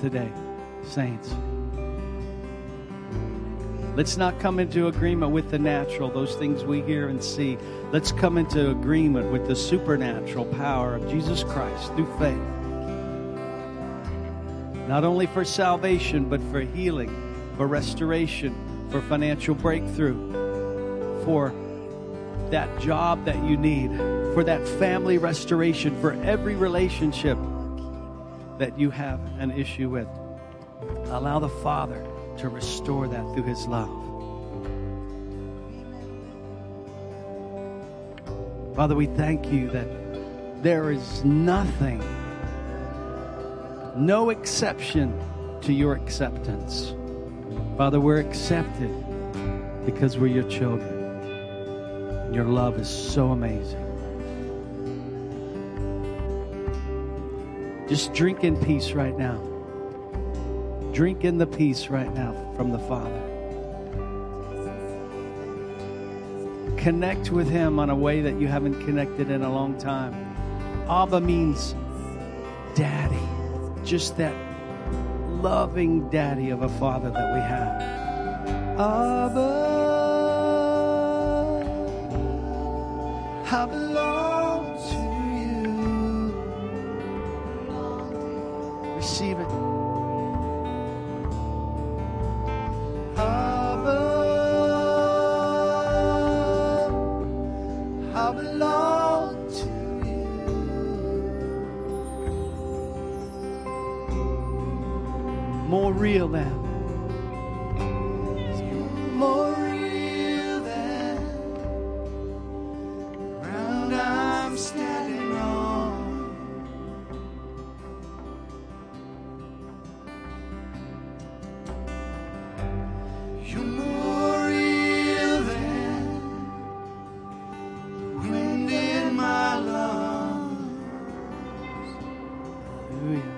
today, saints. Let's not come into agreement with the natural, those things we hear and see. Let's come into agreement with the supernatural power of Jesus Christ through faith. Not only for salvation, but for healing, for restoration, for financial breakthrough, for that job that you need, for that family restoration, for every relationship that you have an issue with. Allow the Father to restore that through His love. Father, we thank You that there is nothing, no exception to Your acceptance. Father, we're accepted because we're Your children. Your love is so amazing. Just drink in peace right now. Drink in the peace right now from the Father. Connect with Him on a way that you haven't connected in a long time. Abba means daddy. Just that loving daddy of a father that we have. Abba, I belong to You. Receive it. Real now. More real than ground I'm standing on. You're more real than wind in my lungs. Hallelujah.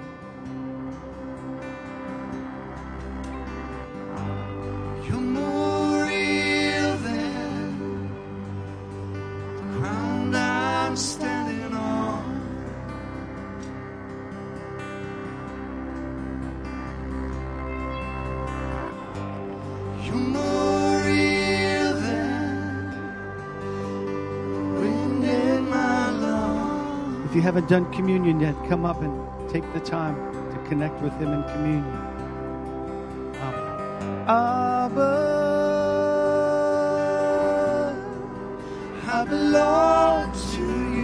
If you haven't done communion yet, come up and take the time to connect with Him in communion. Abba, I belong to You.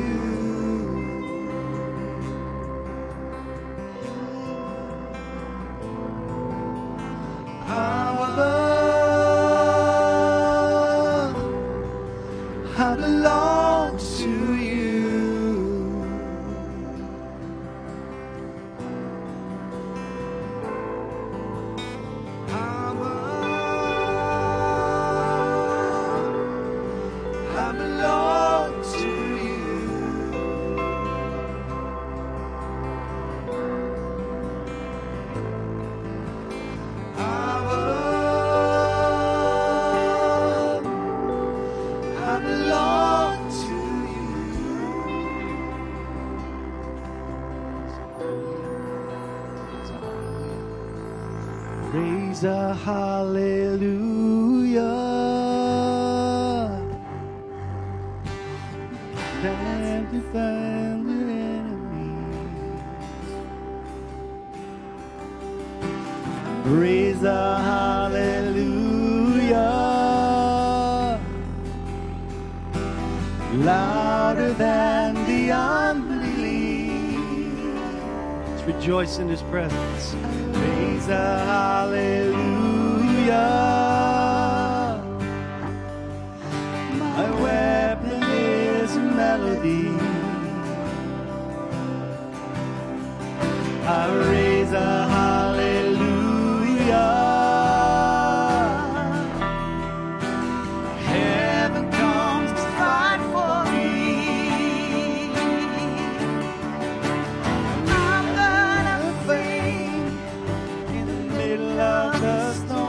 Abba, I belong to You. Hallelujah. Can't defend your enemies. Raise a hallelujah, louder than the unbelief. Let's rejoice in His presence. Raise a hallelujah. My weapon is a melody. I raise a hallelujah. Heaven comes to fight for me. I'm gonna sing in the middle of the storm.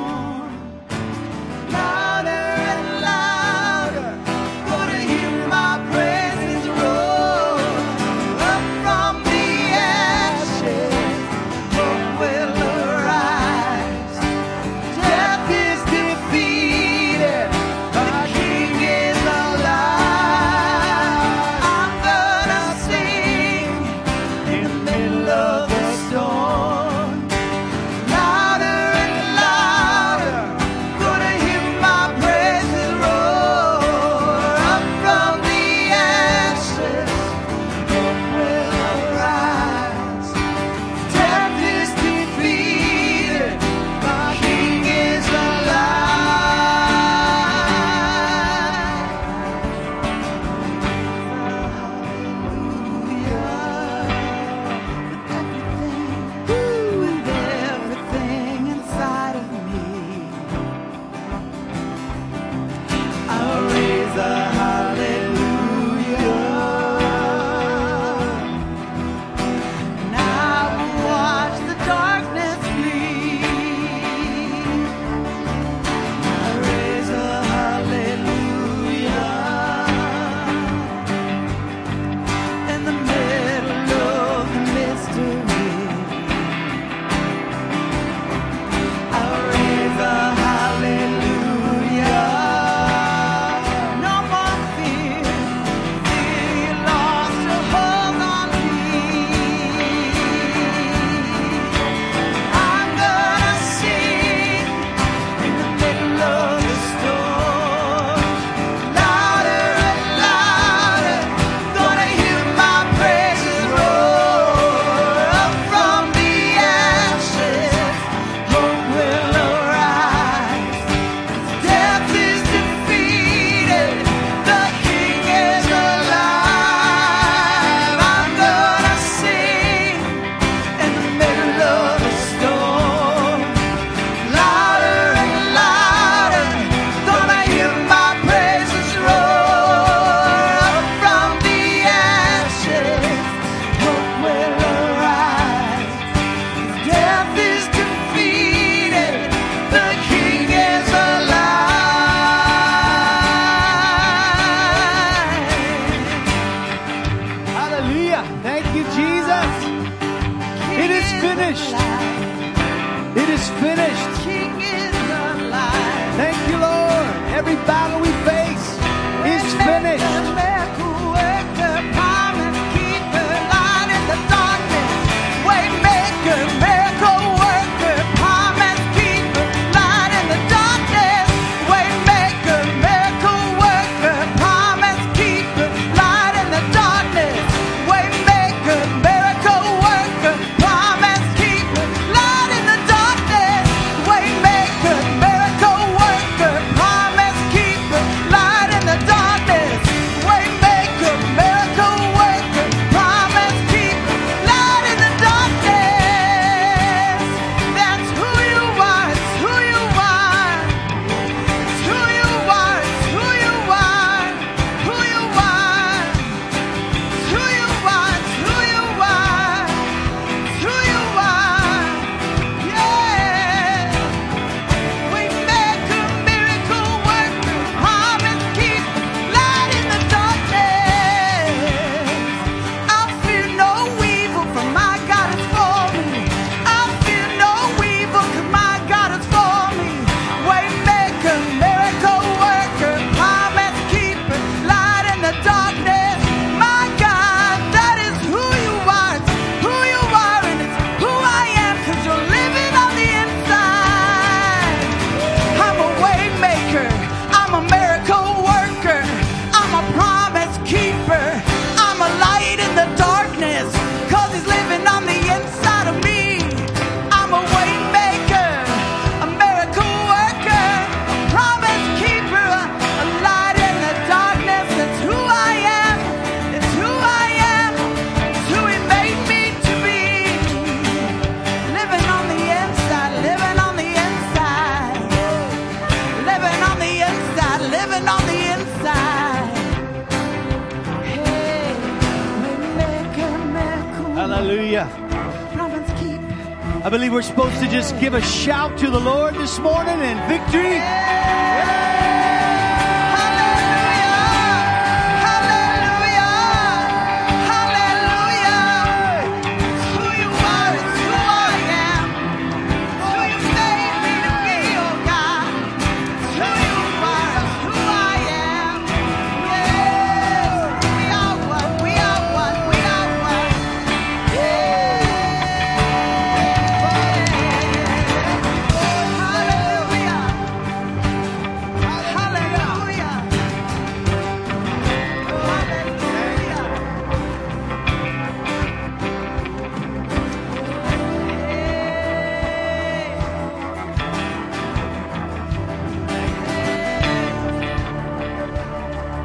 alive. It is finished. King is alive. Thank you, Lord. Every battle we face is finished. I believe we're supposed to just give a shout to the Lord this morning in victory.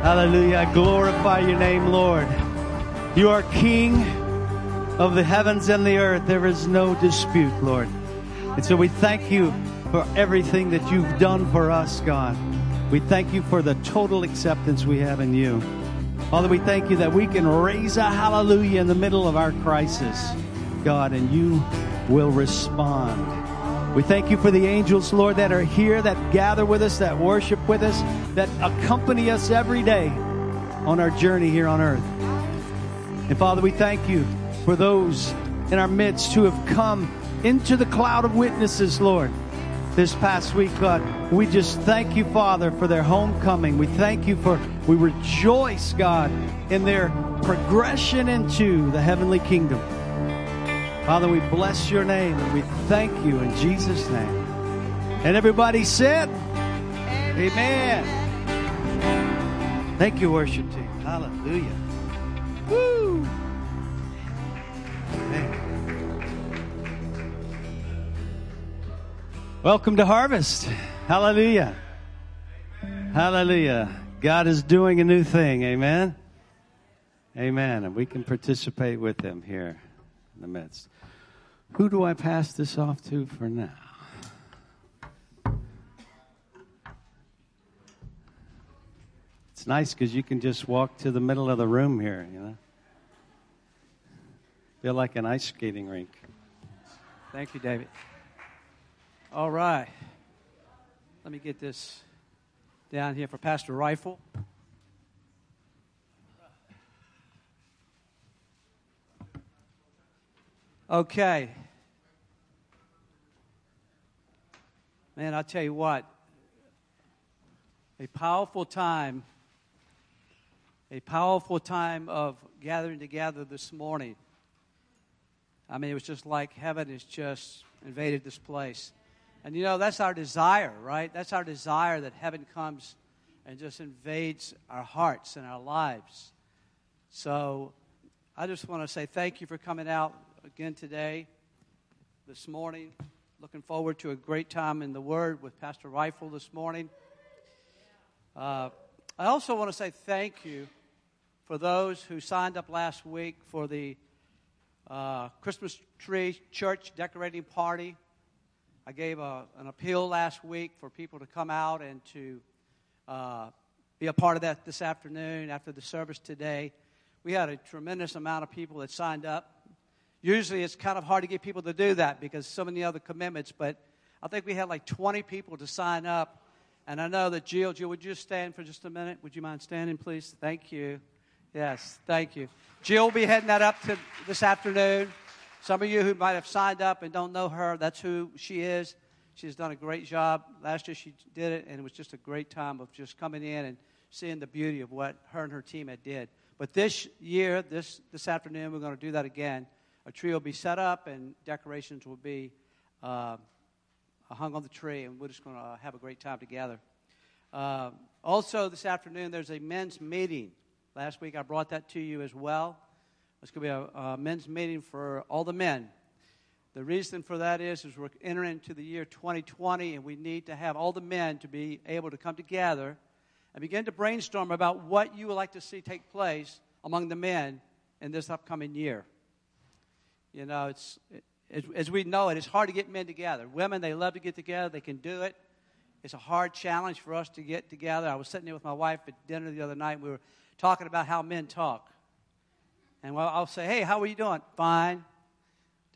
Hallelujah. I glorify your name, Lord. You are King of the heavens and the earth. There is no dispute, Lord. And so we thank you for everything that you've done for us, God. We thank you for the total acceptance we have in you. Father, we thank you that we can raise a hallelujah in the middle of our crisis, God, and you will respond. We thank you for the angels, Lord, that are here, that gather with us, that worship with us, that accompany us every day on our journey here on earth. And Father, we thank you for those in our midst who have come into the cloud of witnesses, Lord, this past week, God. We just thank you, Father, for their homecoming. We thank you for, we rejoice, God, in their progression into the heavenly kingdom. Father, we bless your name, and we thank you in Jesus' name. And everybody said, Amen. Thank you, worship team. Hallelujah. Woo! Amen. Welcome to Harvest. Hallelujah. Hallelujah. God is doing a new thing. Amen. Amen. And we can participate with him here in the midst. Who do I pass this off to for now? It's nice because you can just walk to the middle of the room here, you know. Feel like an ice skating rink. Thank you, David. All right. Let me get this down here for Pastor Rifle. Okay, Man, I'll tell you what, a powerful time of gathering together this morning. I mean, it was just like heaven has just invaded this place. And, you know, that's our desire, right? That's our desire, that heaven comes and just invades our hearts and our lives. So I just want to say thank you for coming out again today, this morning. Looking forward to a great time in the Word with Pastor Rifle this morning. I also want to say thank you for those who signed up last week for the Christmas tree church decorating party. I gave an appeal last week for people to come out and to be a part of that this afternoon after the service today. We had a tremendous amount of people that signed up. Usually it's kind of hard to get people to do that because so many other commitments, but I think we had like 20 people to sign up. And I know that Jill, would you just stand for just a minute? Would you mind standing, please? Thank you. Yes, thank you. Jill will be heading that up to this afternoon. Some of you who might have signed up and don't know her, that's who she is. She's done a great job. Last year she did it, and it was just a great time of just coming in and seeing the beauty of what her and her team had did. But this year, this afternoon, we're going to do that again. A tree will be set up, and decorations will be hung on the tree, and we're just going to have a great time together. Also, this afternoon, there's a men's meeting. Last week, I brought that to you as well. It's going to be a men's meeting for all the men. The reason for that is we're entering into the year 2020, and we need to have all the men to be able to come together and begin to brainstorm about what you would like to see take place among the men in this upcoming year. You know, as we know it's hard to get men together. Women, they love to get together. They can do it. It's a hard challenge for us to get together. I was sitting there with my wife at dinner the other night, and we were talking about how men talk. And I'll say, hey, how are you doing? Fine.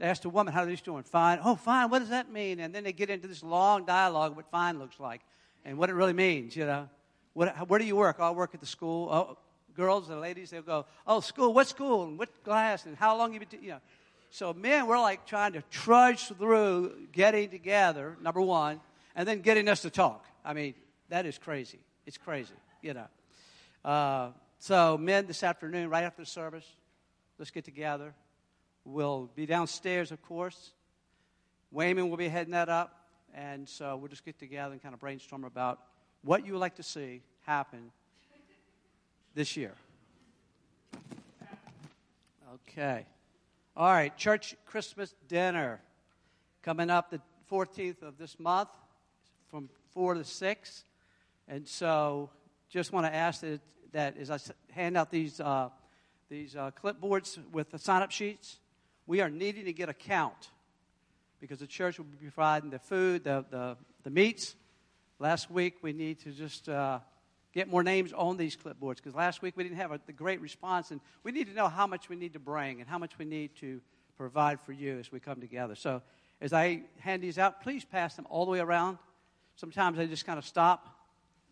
I asked a woman, how are you doing? Fine. Oh, fine. What does that mean? And then they get into this long dialogue of what fine looks like and what it really means, you know. Where do you work? I work at the school. Oh, girls and ladies, they'll go, oh, school. What school? And what class? And how long have you been, you know. So, men, we're like trying to trudge through getting together, number one, and then getting us to talk. I mean, that is crazy. It's crazy, you know. So, men, this afternoon, right after the service, let's get together. We'll be downstairs, of course. Wayman will be heading that up. And so we'll just get together and kind of brainstorm about what you would like to see happen this year. Okay. All right, church Christmas dinner coming up the 14th of this month from 4 to 6. And so just want to ask that as I hand out these clipboards with the sign-up sheets, we are needing to get a count because the church will be providing the food, the meats. Last week we need to just get more names on these clipboards because last week we didn't have the great response, and we need to know how much we need to bring and how much we need to provide for you as we come together. So as I hand these out, please pass them all the way around. Sometimes they just kind of stop.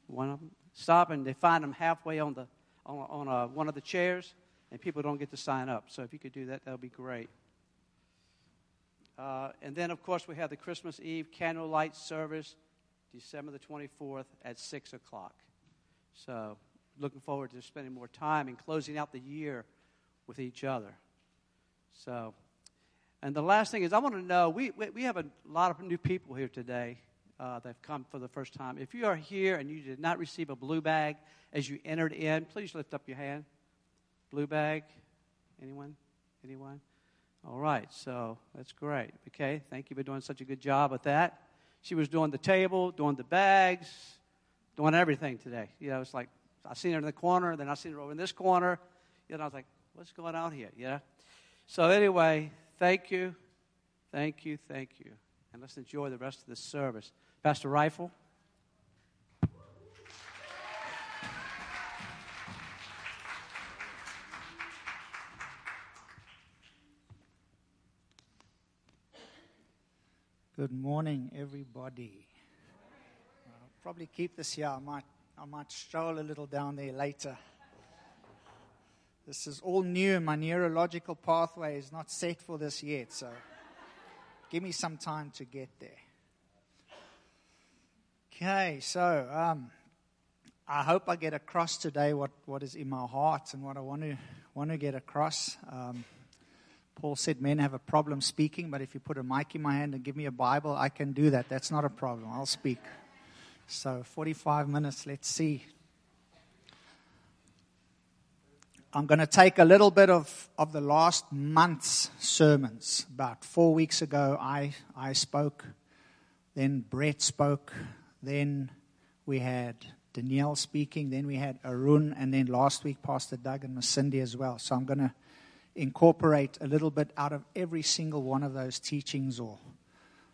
One of them stop, and they find them halfway on one of the chairs, and people don't get to sign up. So if you could do that, that would be great. And then, of course, we have the Christmas Eve candlelight service, December the 24th at 6 o'clock. So, looking forward to spending more time and closing out the year with each other. So, and the last thing is, I want to know, we have a lot of new people here today that have come for the first time. If you are here and you did not receive a blue bag as you entered in, please lift up your hand. Blue bag. Anyone? Anyone? All right. So, that's great. Okay. Thank you for doing such a good job with that. She was doing the table, doing the bags, doing everything today. You know, it's like I seen her in the corner, then I seen her over in this corner. You know, I was like, what's going on here? You know? So anyway, thank you. Thank you. Thank you. And let's enjoy the rest of this service. Pastor Rifle. Good morning, everybody. Probably keep this here. I might stroll a little down there later. This is all new. My neurological pathway is not set for this yet, so give me some time to get there. Okay, so I hope I get across today what is in my heart and what I want to get across. Paul said men have a problem speaking, but if you put a mic in my hand and give me a Bible, I can do that. That's not a problem. I'll speak. So 45 minutes, let's see. I'm going to take a little bit of the last month's sermons. About 4 weeks ago, I spoke, then Brett spoke, then we had Danielle speaking, then we had Arun, and then last week Pastor Doug and Miss Cindy as well. So I'm going to incorporate a little bit out of every single one of those teachings or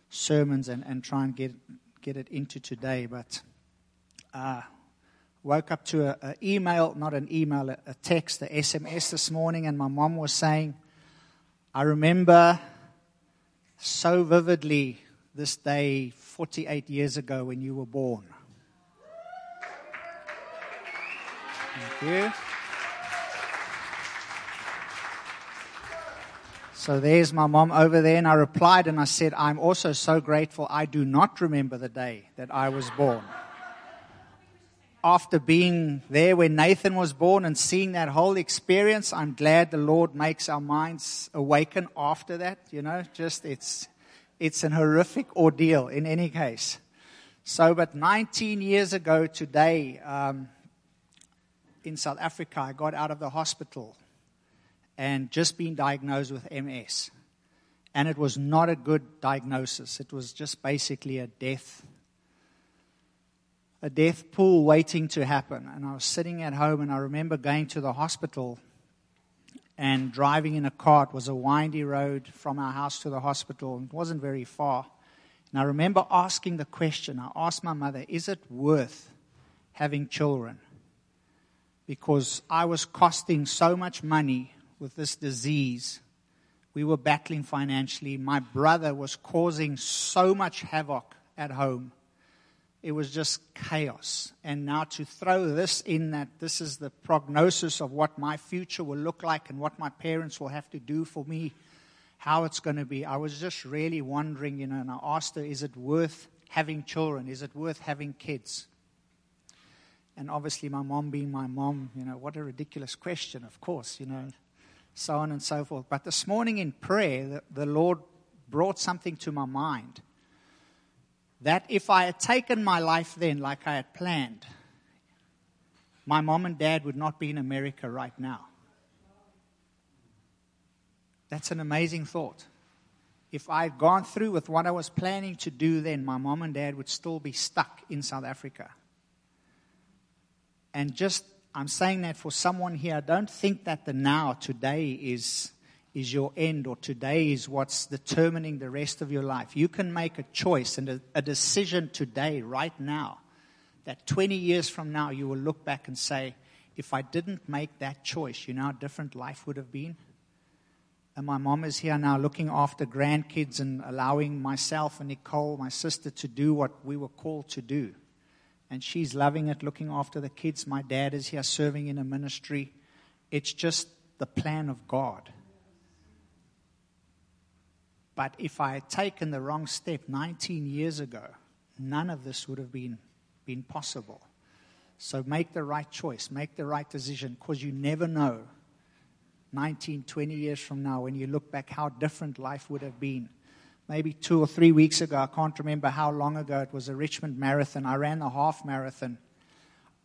sermons and try and get it into today. But woke up to a text, a SMS this morning, and my mom was saying, I remember so vividly this day 48 years ago when you were born. Thank you. So there's my mom over there, and I replied and I said, I'm also so grateful I do not remember the day that I was born. After being there when Nathan was born and seeing that whole experience, I'm glad the Lord makes our minds awaken after that, it's an horrific ordeal in any case. So, but 19 years ago today, in South Africa, I got out of the hospital and just been diagnosed with MS. And it was not a good diagnosis. It was just basically a death pool waiting to happen. And I was sitting at home, and I remember going to the hospital and driving in a car. It was a windy road from our house to the hospital. It wasn't very far. And I remember asking the question. I asked my mother, is it worth having children? Because I was costing so much money with this disease. We were battling financially. My brother was causing so much havoc at home. It was just chaos. And now to throw this in, that this is the prognosis of what my future will look like and what my parents will have to do for me, how it's going to be. I was just really wondering, and I asked her, is it worth having children? Is it worth having kids? And obviously my mom being my mom, what a ridiculous question, of course, so on and so forth. But this morning in prayer, the Lord brought something to my mind. That if I had taken my life then like I had planned, my mom and dad would not be in America right now. That's an amazing thought. If I had gone through with what I was planning to do then, my mom and dad would still be stuck in South Africa. And I'm saying that for someone here, I don't think that the now, today is your end, or today is what's determining the rest of your life. You can make a choice and a decision today, right now, that 20 years from now you will look back and say, if I didn't make that choice, how different life would have been? And my mom is here now looking after grandkids and allowing myself and Nicole, my sister, to do what we were called to do. And she's loving it, looking after the kids. My dad is here serving in a ministry. It's just the plan of God. But if I had taken the wrong step 19 years ago, none of this would have been possible. So make the right choice, make the right decision, because you never know 19, 20 years from now when you look back how different life would have been. Maybe 2 or 3 weeks ago, I can't remember how long ago, it was a Richmond marathon. I ran the half marathon.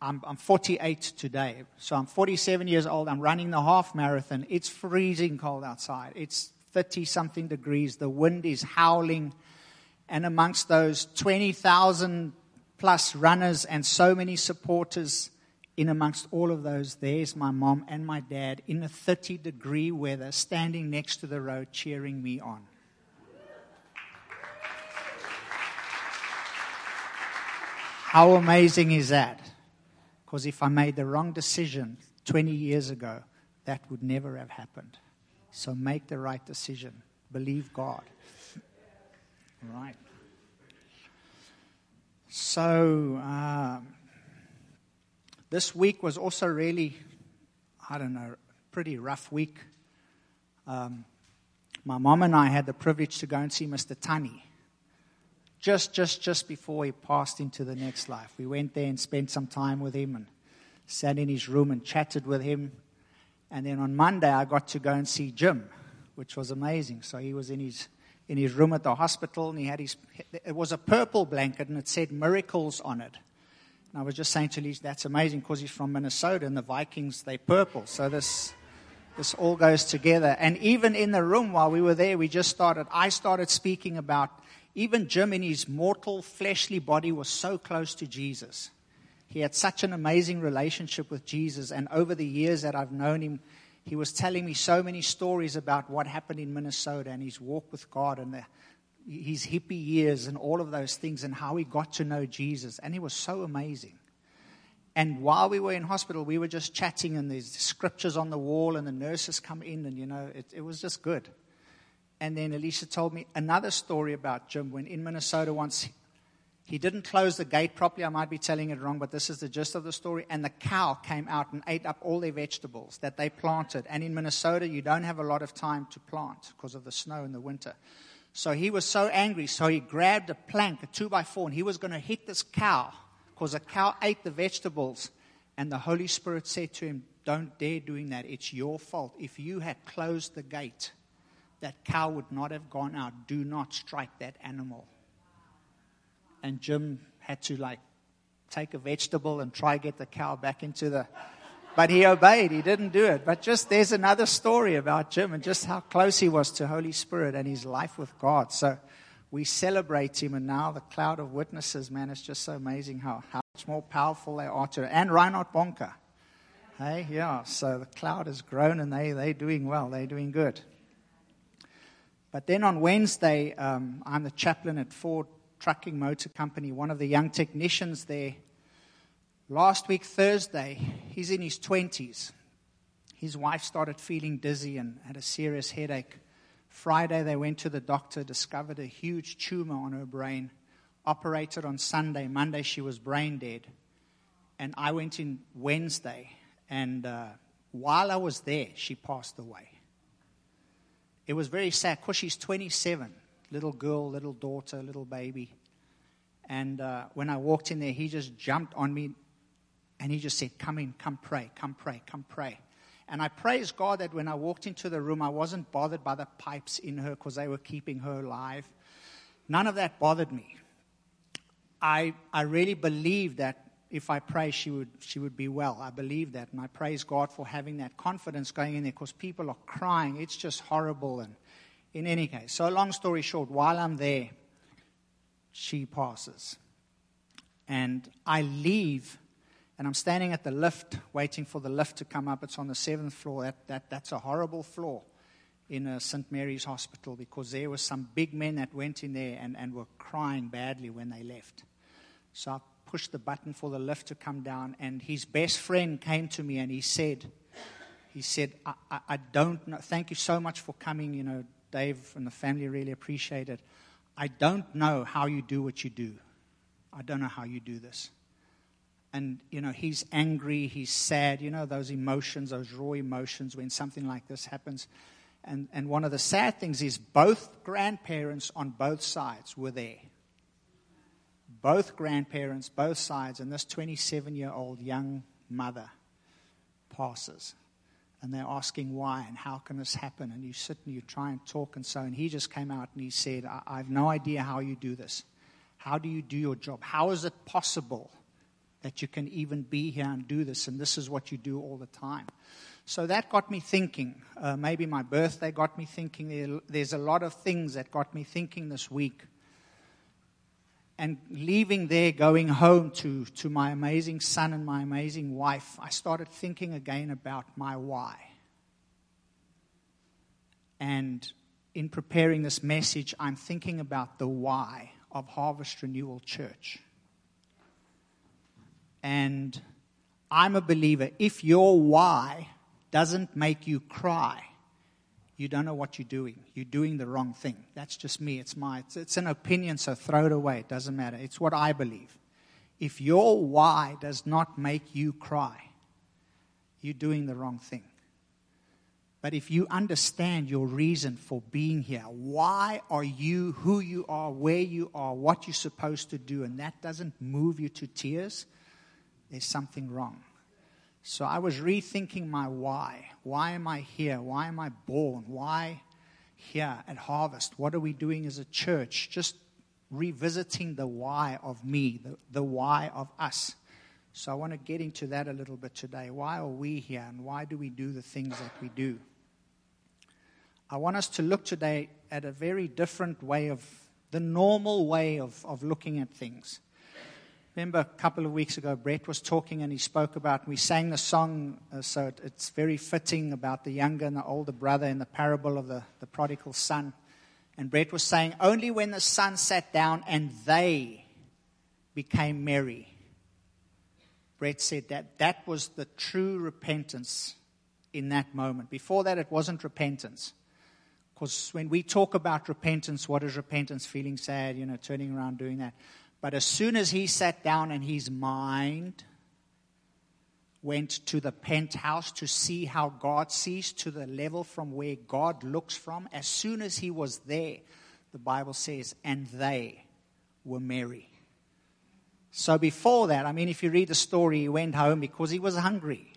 I'm 48 today, so I'm 47 years old. I'm running the half marathon. It's freezing cold outside. It's 30-something degrees, the wind is howling, and amongst those 20,000-plus runners and so many supporters, in amongst all of those, there's my mom and my dad in the 30-degree weather, standing next to the road, cheering me on. How amazing is that? Because if I made the wrong decision 20 years ago, that would never have happened. So make the right decision. Believe God. All right. So this week was also really, pretty rough week. My mom and I had the privilege to go and see Mr. Tunney. just before he passed into the next life. We went there and spent some time with him and sat in his room and chatted with him. And then on Monday, I got to go and see Jim, which was amazing. So he was in his room at the hospital, and he had his... It was a purple blanket, and it said miracles on it. And I was just saying to Liz, that's amazing, because he's from Minnesota, and the Vikings, they're purple. So this all goes together. And even in the room while we were there, I started speaking about even Jim in his mortal, fleshly body was so close to Jesus. He had such an amazing relationship with Jesus. And over the years that I've known him, he was telling me so many stories about what happened in Minnesota and his walk with God and his hippie years and all of those things and how he got to know Jesus. And it was so amazing. And while we were in hospital, we were just chatting, and there's scriptures on the wall, and the nurses come in, and, you know, it was just good. And then Alicia told me another story about Jim when in Minnesota once he didn't close the gate properly. I might be telling it wrong, but this is the gist of the story. And the cow came out and ate up all their vegetables that they planted. And in Minnesota, you don't have a lot of time to plant because of the snow in the winter. So he was so angry. So he grabbed a plank, a 2x4, and he was going to hit this cow because the cow ate the vegetables. And the Holy Spirit said to him, "Don't dare doing that. It's your fault. If you had closed the gate, that cow would not have gone out. Do not strike that animal." And Jim had to, take a vegetable and try get the cow back into the... But he obeyed. He didn't do it. But just there's another story about Jim and just how close he was to Holy Spirit and his life with God. So we celebrate him, and now the cloud of witnesses, man, it's just so amazing how much more powerful they are to... And Reinhard Bonnke. Hey, yeah. So the cloud has grown, and they're doing well. They're doing good. But then on Wednesday, I'm the chaplain at Ford Trucking Motor Company, one of the young technicians there. Last week, Thursday, he's in his 20s. His wife started feeling dizzy and had a serious headache. Friday, they went to the doctor, discovered a huge tumor on her brain, operated on Sunday. Monday, she was brain dead. And I went in Wednesday, and while I was there, she passed away. It was very sad because she's 27, little girl, little daughter, little baby. And when I walked in there, he just jumped on me, and he just said, "Come in, come pray, come pray, come pray." And I praise God that when I walked into the room, I wasn't bothered by the pipes in her because they were keeping her alive. None of that bothered me. I really believed that if I pray, she would be well. I believe that, and I praise God for having that confidence going in there, because people are crying. It's just horrible. And in any case, so long story short, while I'm there, she passes. And I leave, and I'm standing at the lift, waiting for the lift to come up. It's on the 7th floor. That's a horrible floor in St. Mary's Hospital, because there were some big men that went in there and were crying badly when they left. So I pushed the button for the lift to come down, and his best friend came to me, and he said, I don't know, thank you so much for coming, you know, Dave and the family really appreciate it. I don't know how you do what you do. I don't know how you do this. And, you know, he's angry, he's sad, you know, those emotions, those raw emotions when something like this happens. And one of the sad things is both grandparents on both sides were there. Both grandparents, both sides, and this 27-year-old young mother passes. And they're asking why and how can this happen? And you sit and you try and talk and so. And he just came out and he said, I have no idea how you do this. How do you do your job? How is it possible that you can even be here and do this? And this is what you do all the time. So that got me thinking. Maybe my birthday got me thinking. There's a lot of things that got me thinking this week. And leaving there, going home to my amazing son and my amazing wife, I started thinking again about my why. And in preparing this message, I'm thinking about the why of Harvest Renewal Church. And I'm a believer, if your why doesn't make you cry, you don't know what you're doing. You're doing the wrong thing. That's just me. It's an opinion, so throw it away. It doesn't matter. It's what I believe. If your why does not make you cry, you're doing the wrong thing. But if you understand your reason for being here, why are you who you are, where you are, what you're supposed to do, and that doesn't move you to tears, there's something wrong. So I was rethinking my why. Why am I here? Why am I born? Why here at Harvest? What are we doing as a church? Just revisiting the why of me, the why of us. So I want to get into that a little bit today. Why are we here and why do we do the things that we do? I want us to look today at a very different way of, the normal way of looking at things. Remember a couple of weeks ago, Brett was talking and he spoke about, we sang the song, so it's very fitting about the younger and the older brother in the parable of the prodigal son. And Brett was saying, only when the son sat down and they became merry. Brett said that was the true repentance in that moment. Before that, it wasn't repentance. Because when we talk about repentance, what is repentance? Feeling sad, you know, turning around, doing that. But as soon as he sat down and his mind went to the penthouse to see how God sees, to the level from where God looks from, as soon as he was there, the Bible says, and they were merry. So before that, I mean, if you read the story, he went home because he was hungry.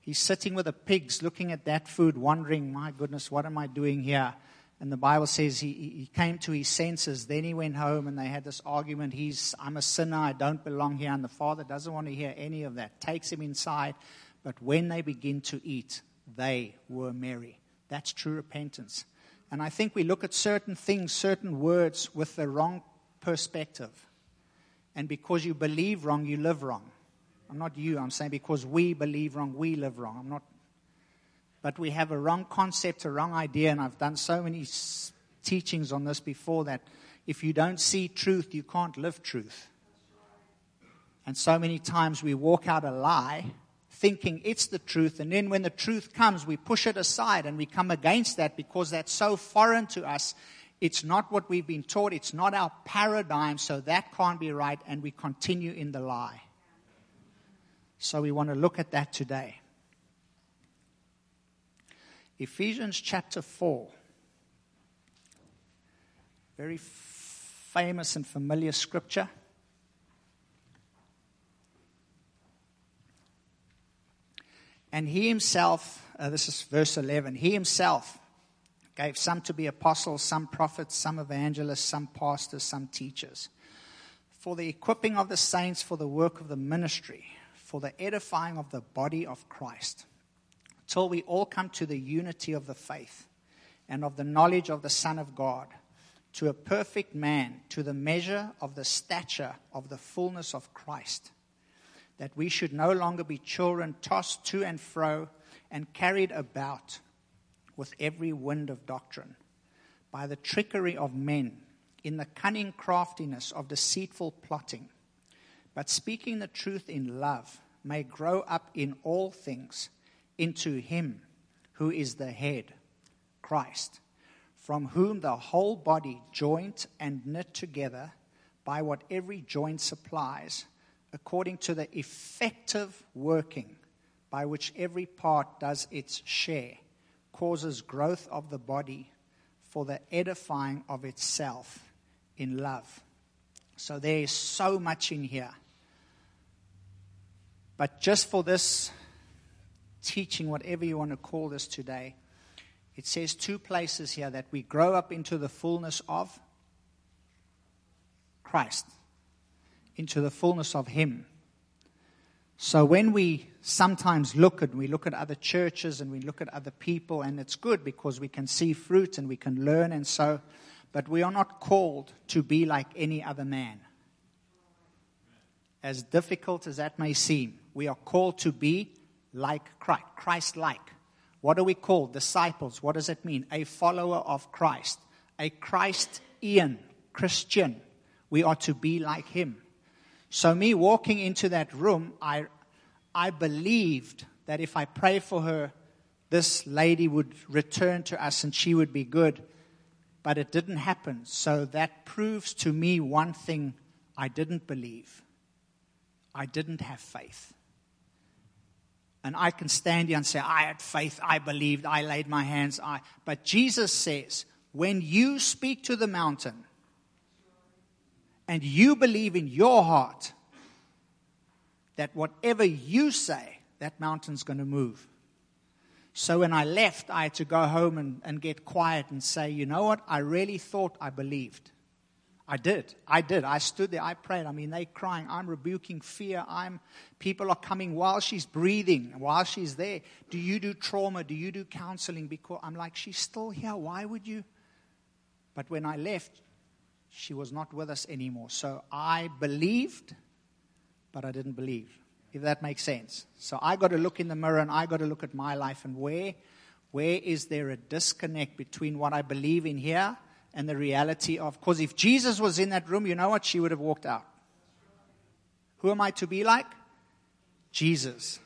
He's sitting with the pigs, looking at that food, wondering, my goodness, what am I doing here? And the Bible says he came to his senses. Then he went home and they had this argument. I'm a sinner. I don't belong here. And the father doesn't want to hear any of that. Takes him inside. But when they begin to eat, they were merry. That's true repentance. And I think we look at certain things, certain words with the wrong perspective. And because you believe wrong, you live wrong. I'm not you. I'm saying because we believe wrong, we live wrong. I'm not. But we have a wrong concept, a wrong idea, and I've done so many teachings on this before that if you don't see truth, you can't live truth. And so many times we walk out a lie thinking it's the truth, and then when the truth comes, we push it aside and we come against that because that's so foreign to us. It's not what we've been taught. It's not our paradigm, so that can't be right, and we continue in the lie. So we want to look at that today. Ephesians chapter 4, very famous and familiar scripture. And he himself, this is verse 11, he himself gave some to be apostles, some prophets, some evangelists, some pastors, some teachers, for the equipping of the saints, for the work of the ministry, for the edifying of the body of Christ. Till we all come to the unity of the faith and of the knowledge of the Son of God, to a perfect man, to the measure of the stature of the fullness of Christ, that we should no longer be children tossed to and fro and carried about with every wind of doctrine, by the trickery of men, in the cunning craftiness of deceitful plotting, but speaking the truth in love, may grow up in all things into him who is the head, Christ, from whom the whole body, joint and knit together by what every joint supplies, according to the effective working by which every part does its share, causes growth of the body for the edifying of itself in love. So there is so much in here. But just for this teaching, whatever you want to call this today, it says two places here that we grow up into the fullness of Christ, into the fullness of him. So when we sometimes look at other churches and we look at other people, and it's good because we can see fruit and we can learn, and so, but we are not called to be like any other man. As difficult as that may seem, we are called to be like Christ, Christ-like. What are we called? Disciples. What does it mean? A follower of Christ. A Christian. Christian. We are to be like him. So me walking into that room, I believed that if I pray for her, this lady would return to us and she would be good. But it didn't happen. So that proves to me one thing: I didn't believe. I didn't have faith. And I can stand here and say, I had faith, I believed, I laid my hands. But Jesus says, when you speak to the mountain and you believe in your heart that whatever you say, that mountain's going to move. So when I left, I had to go home and get quiet and say, you know what? I really thought I believed. I did. I stood there. I prayed. I mean, they're crying. I'm rebuking fear. People are coming while she's breathing, while she's there. Do you do trauma? Do you do counseling? Because I'm like, she's still here. Why would you? But when I left, she was not with us anymore. So I believed, but I didn't believe, if that makes sense. So I got to look in the mirror and I got to look at my life and where is there a disconnect between what I believe in here and the reality of, because if Jesus was in that room, you know what? She would have walked out. Who am I to be like? Jesus.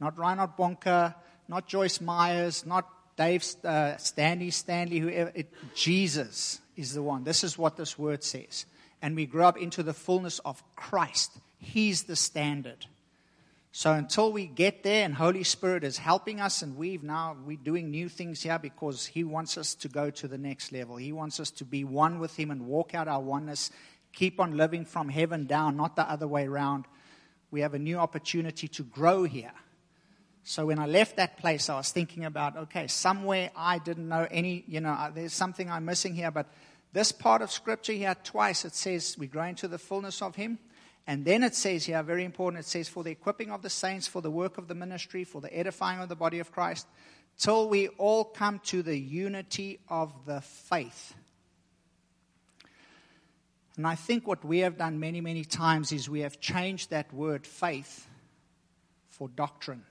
Not Reinhard Bonnke, not Joyce Myers, not Dave Stanley, whoever. Jesus is the one. This is what this word says. And we grow up into the fullness of Christ. He's the standard. So until we get there, and Holy Spirit is helping us, and we're doing new things here because He wants us to go to the next level. He wants us to be one with Him and walk out our oneness, keep on living from heaven down, not the other way around. We have a new opportunity to grow here. So when I left that place, I was thinking about, okay, somewhere I didn't know any, there's something I'm missing here, but this part of Scripture here twice, it says we grow into the fullness of Him. And then it says here, very important, it says, for the equipping of the saints, for the work of the ministry, for the edifying of the body of Christ, till we all come to the unity of the faith. And I think what we have done many, many times is we have changed that word faith for doctrine.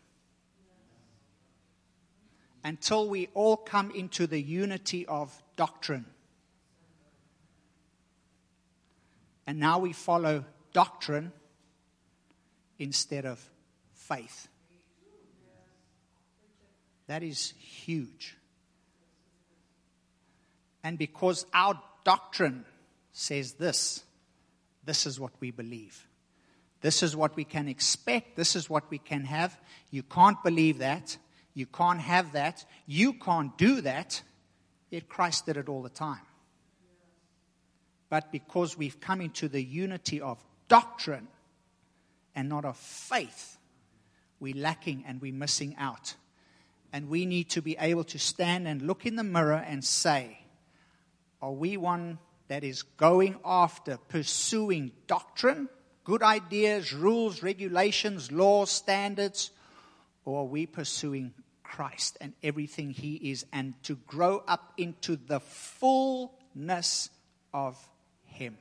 Until we all come into the unity of doctrine. And now we follow doctrine instead of faith. That is huge. And because our doctrine says this is what we believe. This is what we can expect. This is what we can have. You can't believe that. You can't have that. You can't do that. Yet Christ did it all the time. But because we've come into the unity of doctrine and not of faith, we're lacking and we're missing out. And we need to be able to stand and look in the mirror and say, are we one that is going after pursuing doctrine, good ideas, rules, regulations, laws, standards, or are we pursuing Christ and everything He is, and to grow up into the fullness of Him?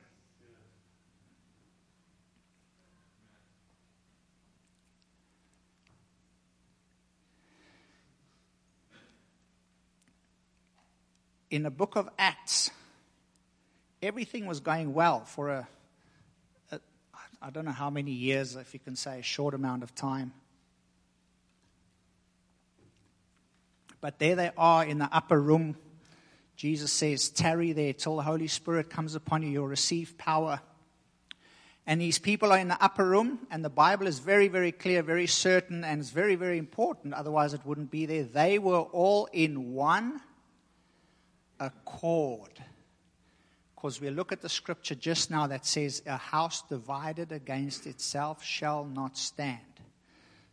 In the book of Acts, everything was going well for I don't know how many years, if you can say a short amount of time. But there they are in the upper room. Jesus says, tarry there till the Holy Spirit comes upon you. You'll receive power. And these people are in the upper room, and the Bible is very, very clear, very certain, and it's very, very important. Otherwise, it wouldn't be there. They were all in one accord, because we look at the scripture just now that says a house divided against itself shall not stand.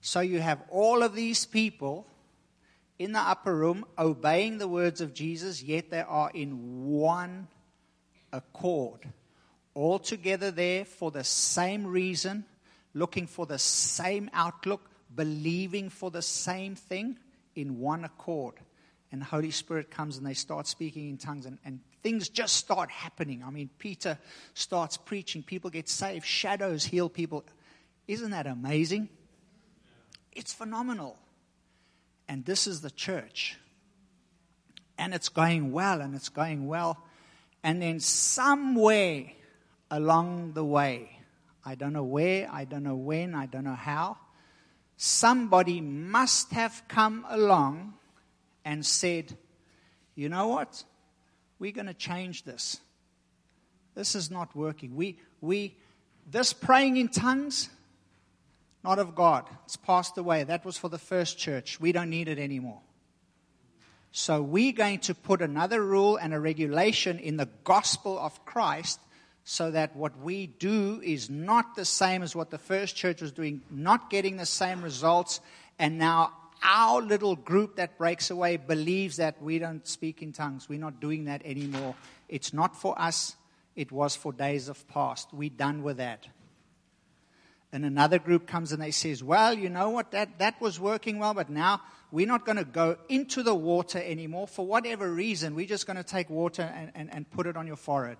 So you have all of these people in the upper room obeying the words of Jesus, yet they are in one accord, all together there for the same reason, looking for the same outlook, believing for the same thing in one accord. And the Holy Spirit comes and they start speaking in tongues, and things just start happening. I mean, Peter starts preaching. People get saved. Shadows heal people. Isn't that amazing? It's phenomenal. And this is the church. And it's going well, and it's going well. And then somewhere along the way, I don't know where, I don't know when, I don't know how, somebody must have come along and said, you know what? We're going to change this. This is not working. This praying in tongues, not of God. It's passed away. That was for the first church. We don't need it anymore. So we're going to put another rule and a regulation in the gospel of Christ so that what we do is not the same as what the first church was doing, not getting the same results. And now our little group that breaks away believes that we don't speak in tongues. We're not doing that anymore. It's not for us. It was for days of past. We're done with that. And another group comes and they says, well, you know what, that was working well, but now we're not going to go into the water anymore for whatever reason. We're just going to take water and put it on your forehead.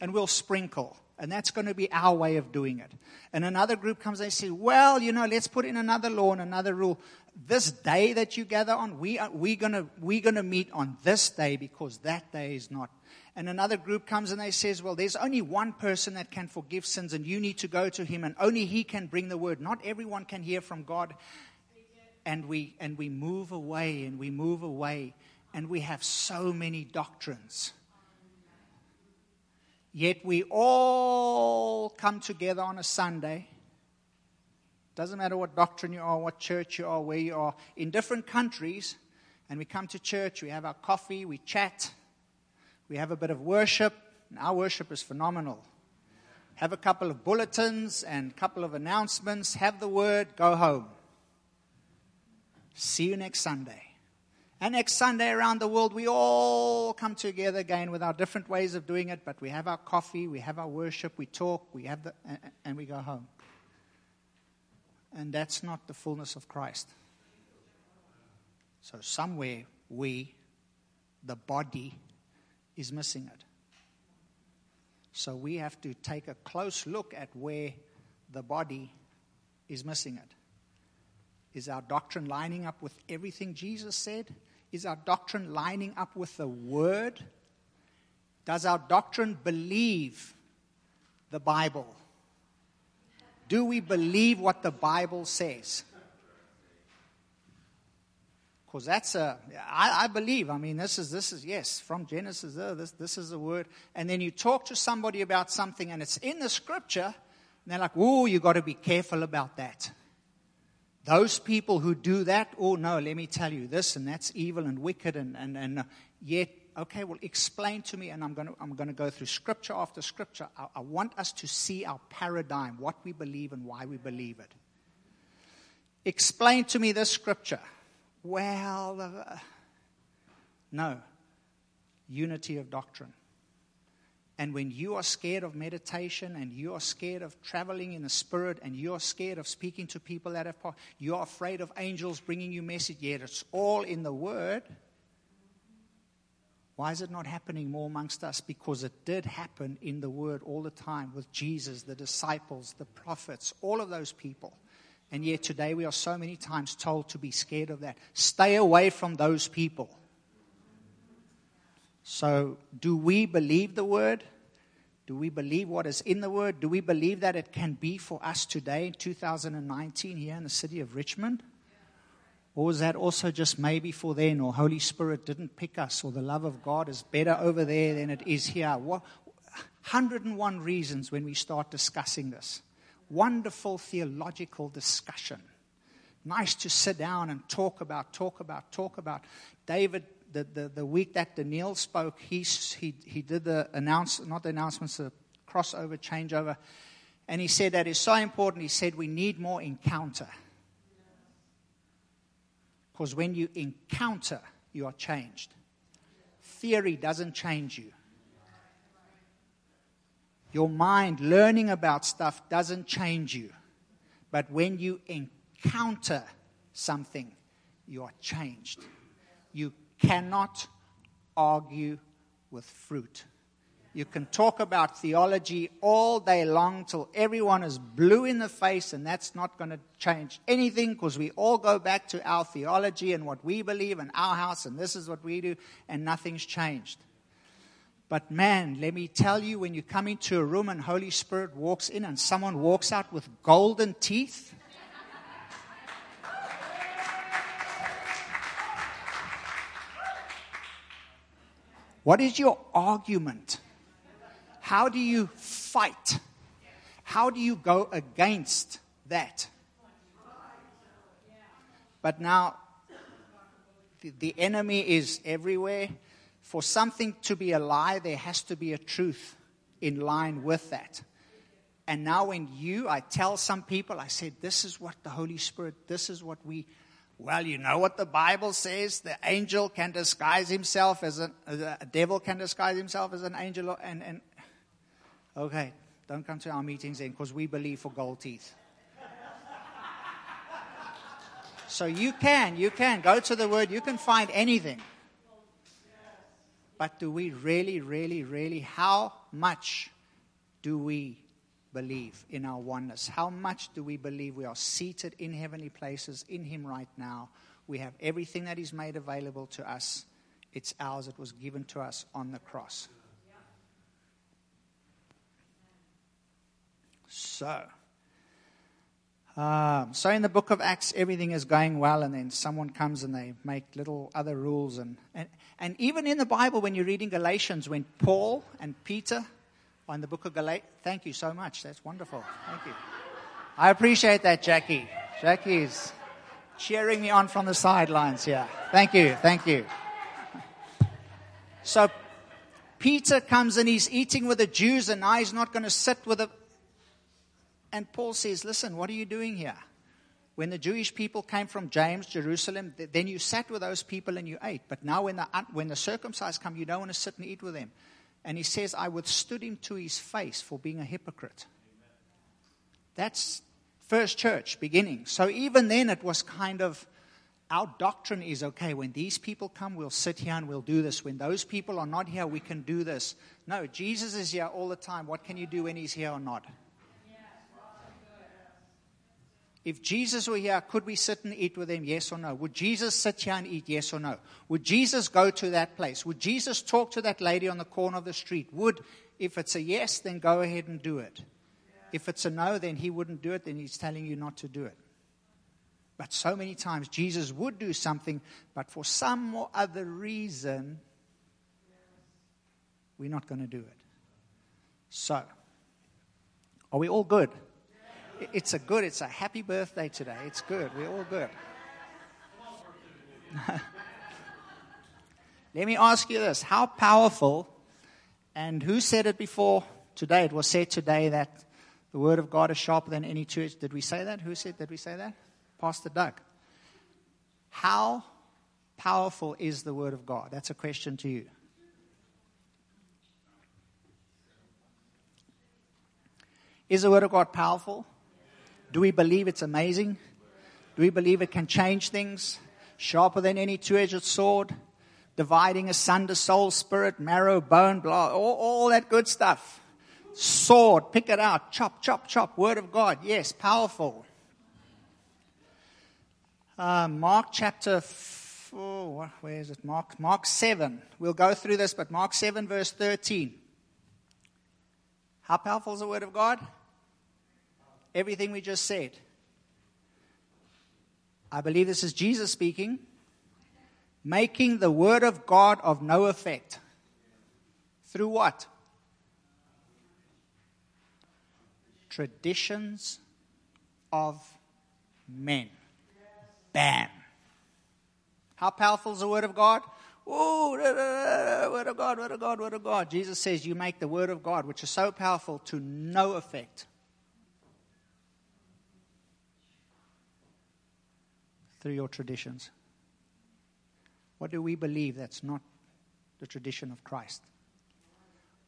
And we'll sprinkle. And that's going to be our way of doing it. And another group comes and they say, well, you know, let's put in another law and another rule. This day that you gather on, we're going to meet on this day because that day is not. And another group comes and they says, well, there's only one person that can forgive sins and you need to go to him and only he can bring the word. Not everyone can hear from God. And we move away and we move away and we have so many doctrines. Yet we all come together on a Sunday. Doesn't matter what doctrine you are, what church you are, where you are, in different countries. And we come to church, we have our coffee, we chat. We have a bit of worship, and our worship is phenomenal. Have a couple of bulletins and a couple of announcements, have the word, go home. See you next Sunday. And next Sunday around the world, we all come together again with our different ways of doing it, but we have our coffee, we have our worship, we talk, and we go home. And that's not the fullness of Christ. So somewhere we, the body, is missing it. So we have to take a close look at where the body is missing it. Is our doctrine lining up with everything Jesus said? Is our doctrine lining up with the Word? Does our doctrine believe the Bible? Do we believe what the Bible says? Because that's I believe. I mean, this is yes, from Genesis, this is the word. And then you talk to somebody about something and it's in the scripture, and they're like, oh, you got to be careful about that. Those people who do that, oh no, let me tell you this, and that's evil and wicked, and yet, okay, well, explain to me, and I'm gonna go through scripture after scripture. I want us to see our paradigm, what we believe and why we believe it. Explain to me this scripture. Well, no, unity of doctrine. And when you are scared of meditation and you are scared of traveling in the spirit and you are scared of speaking to people that have passed, you are afraid of angels bringing you message, yet it's all in the word. Why is it not happening more amongst us? Because it did happen in the word all the time with Jesus, the disciples, the prophets, all of those people. And yet today we are so many times told to be scared of that. Stay away from those people. So do we believe the word? Do we believe what is in the word? Do we believe that it can be for us today in 2019 here in the city of Richmond? Or is that also just maybe for then, or Holy Spirit didn't pick us, or the love of God is better over there than it is here? 101 reasons when we start discussing this. Wonderful theological discussion. Nice to sit down and talk about. David, the week that Daniel spoke, he did the crossover, changeover. And he said that is so important. He said we need more encounter. Because when you encounter, you are changed. Theory doesn't change you. Your mind learning about stuff doesn't change you. But when you encounter something, you are changed. You cannot argue with fruit. You can talk about theology all day long till everyone is blue in the face, and that's not going to change anything because we all go back to our theology and what we believe and our house, and this is what we do, and nothing's changed. But man, let me tell you, when you come into a room and Holy Spirit walks in and someone walks out with golden teeth, what is your argument? How do you fight? How do you go against that? But now the enemy is everywhere. For something to be a lie, there has to be a truth in line with that. And now when I tell some people, I said, this is what the Holy Spirit, this is what well, you know what the Bible says? The angel can disguise himself as a devil can disguise himself as an angel. And okay, don't come to our meetings then, because we believe for gold teeth. So you can go to the Word. You can find anything. But do we really, really, really, how much do we believe in our oneness? How much do we believe we are seated in heavenly places in Him right now? We have everything that He's made available to us. It's ours. It was given to us on the cross. So in the book of Acts, everything is going well, and then someone comes and they make little other rules. And even in the Bible, when you're reading Galatians, when Paul and Peter are in the book of Galatians, thank you so much. That's wonderful. Thank you. I appreciate that, Jackie. Jackie's cheering me on from the sidelines here. Thank you. So Peter comes and he's eating with the Jews, and now he's not going to sit with the... And Paul says, listen, what are you doing here? When the Jewish people came from James, Jerusalem, then you sat with those people and you ate. But now when the circumcised come, you don't want to sit and eat with them. And he says, I withstood him to his face for being a hypocrite. Amen. That's first church beginning. So even then it was kind of, our doctrine is, okay, when these people come, we'll sit here and we'll do this. When those people are not here, we can do this. No, Jesus is here all the time. What can you do when he's here or not? If Jesus were here, could we sit and eat with him? Yes or no? Would Jesus sit here and eat? Yes or no? Would Jesus go to that place? Would Jesus talk to that lady on the corner of the street? If it's a yes, then go ahead and do it. If it's a no, then he wouldn't do it. Then he's telling you not to do it. But so many times Jesus would do something, but for some or other reason, we're not going to do it. So, are we all good? It's a happy birthday today. It's good. We're all good. Let me ask you this. How powerful, and who said it before today? It was said today that the word of God is sharper than any two-edged. Did we say that? Did we say that? Pastor Doug. How powerful is the word of God? That's a question to you. Is the word of God powerful? Do we believe it's amazing? Do we believe it can change things? Sharper than any two-edged sword, dividing asunder soul, spirit, marrow, bone, blah, all that good stuff. Sword, pick it out, chop, chop, chop. Word of God, yes, powerful. Mark chapter 4, where is it? Mark 7. We'll go through this, but Mark 7 verse 13. How powerful is the word of God? Everything we just said. I believe this is Jesus speaking. Making the word of God of no effect. Through what? Traditions of men. Bam. How powerful is the word of God? Ooh, word of God. Jesus says you make the word of God, which is so powerful, to no effect. Through your traditions. What do we believe that's not the tradition of Christ?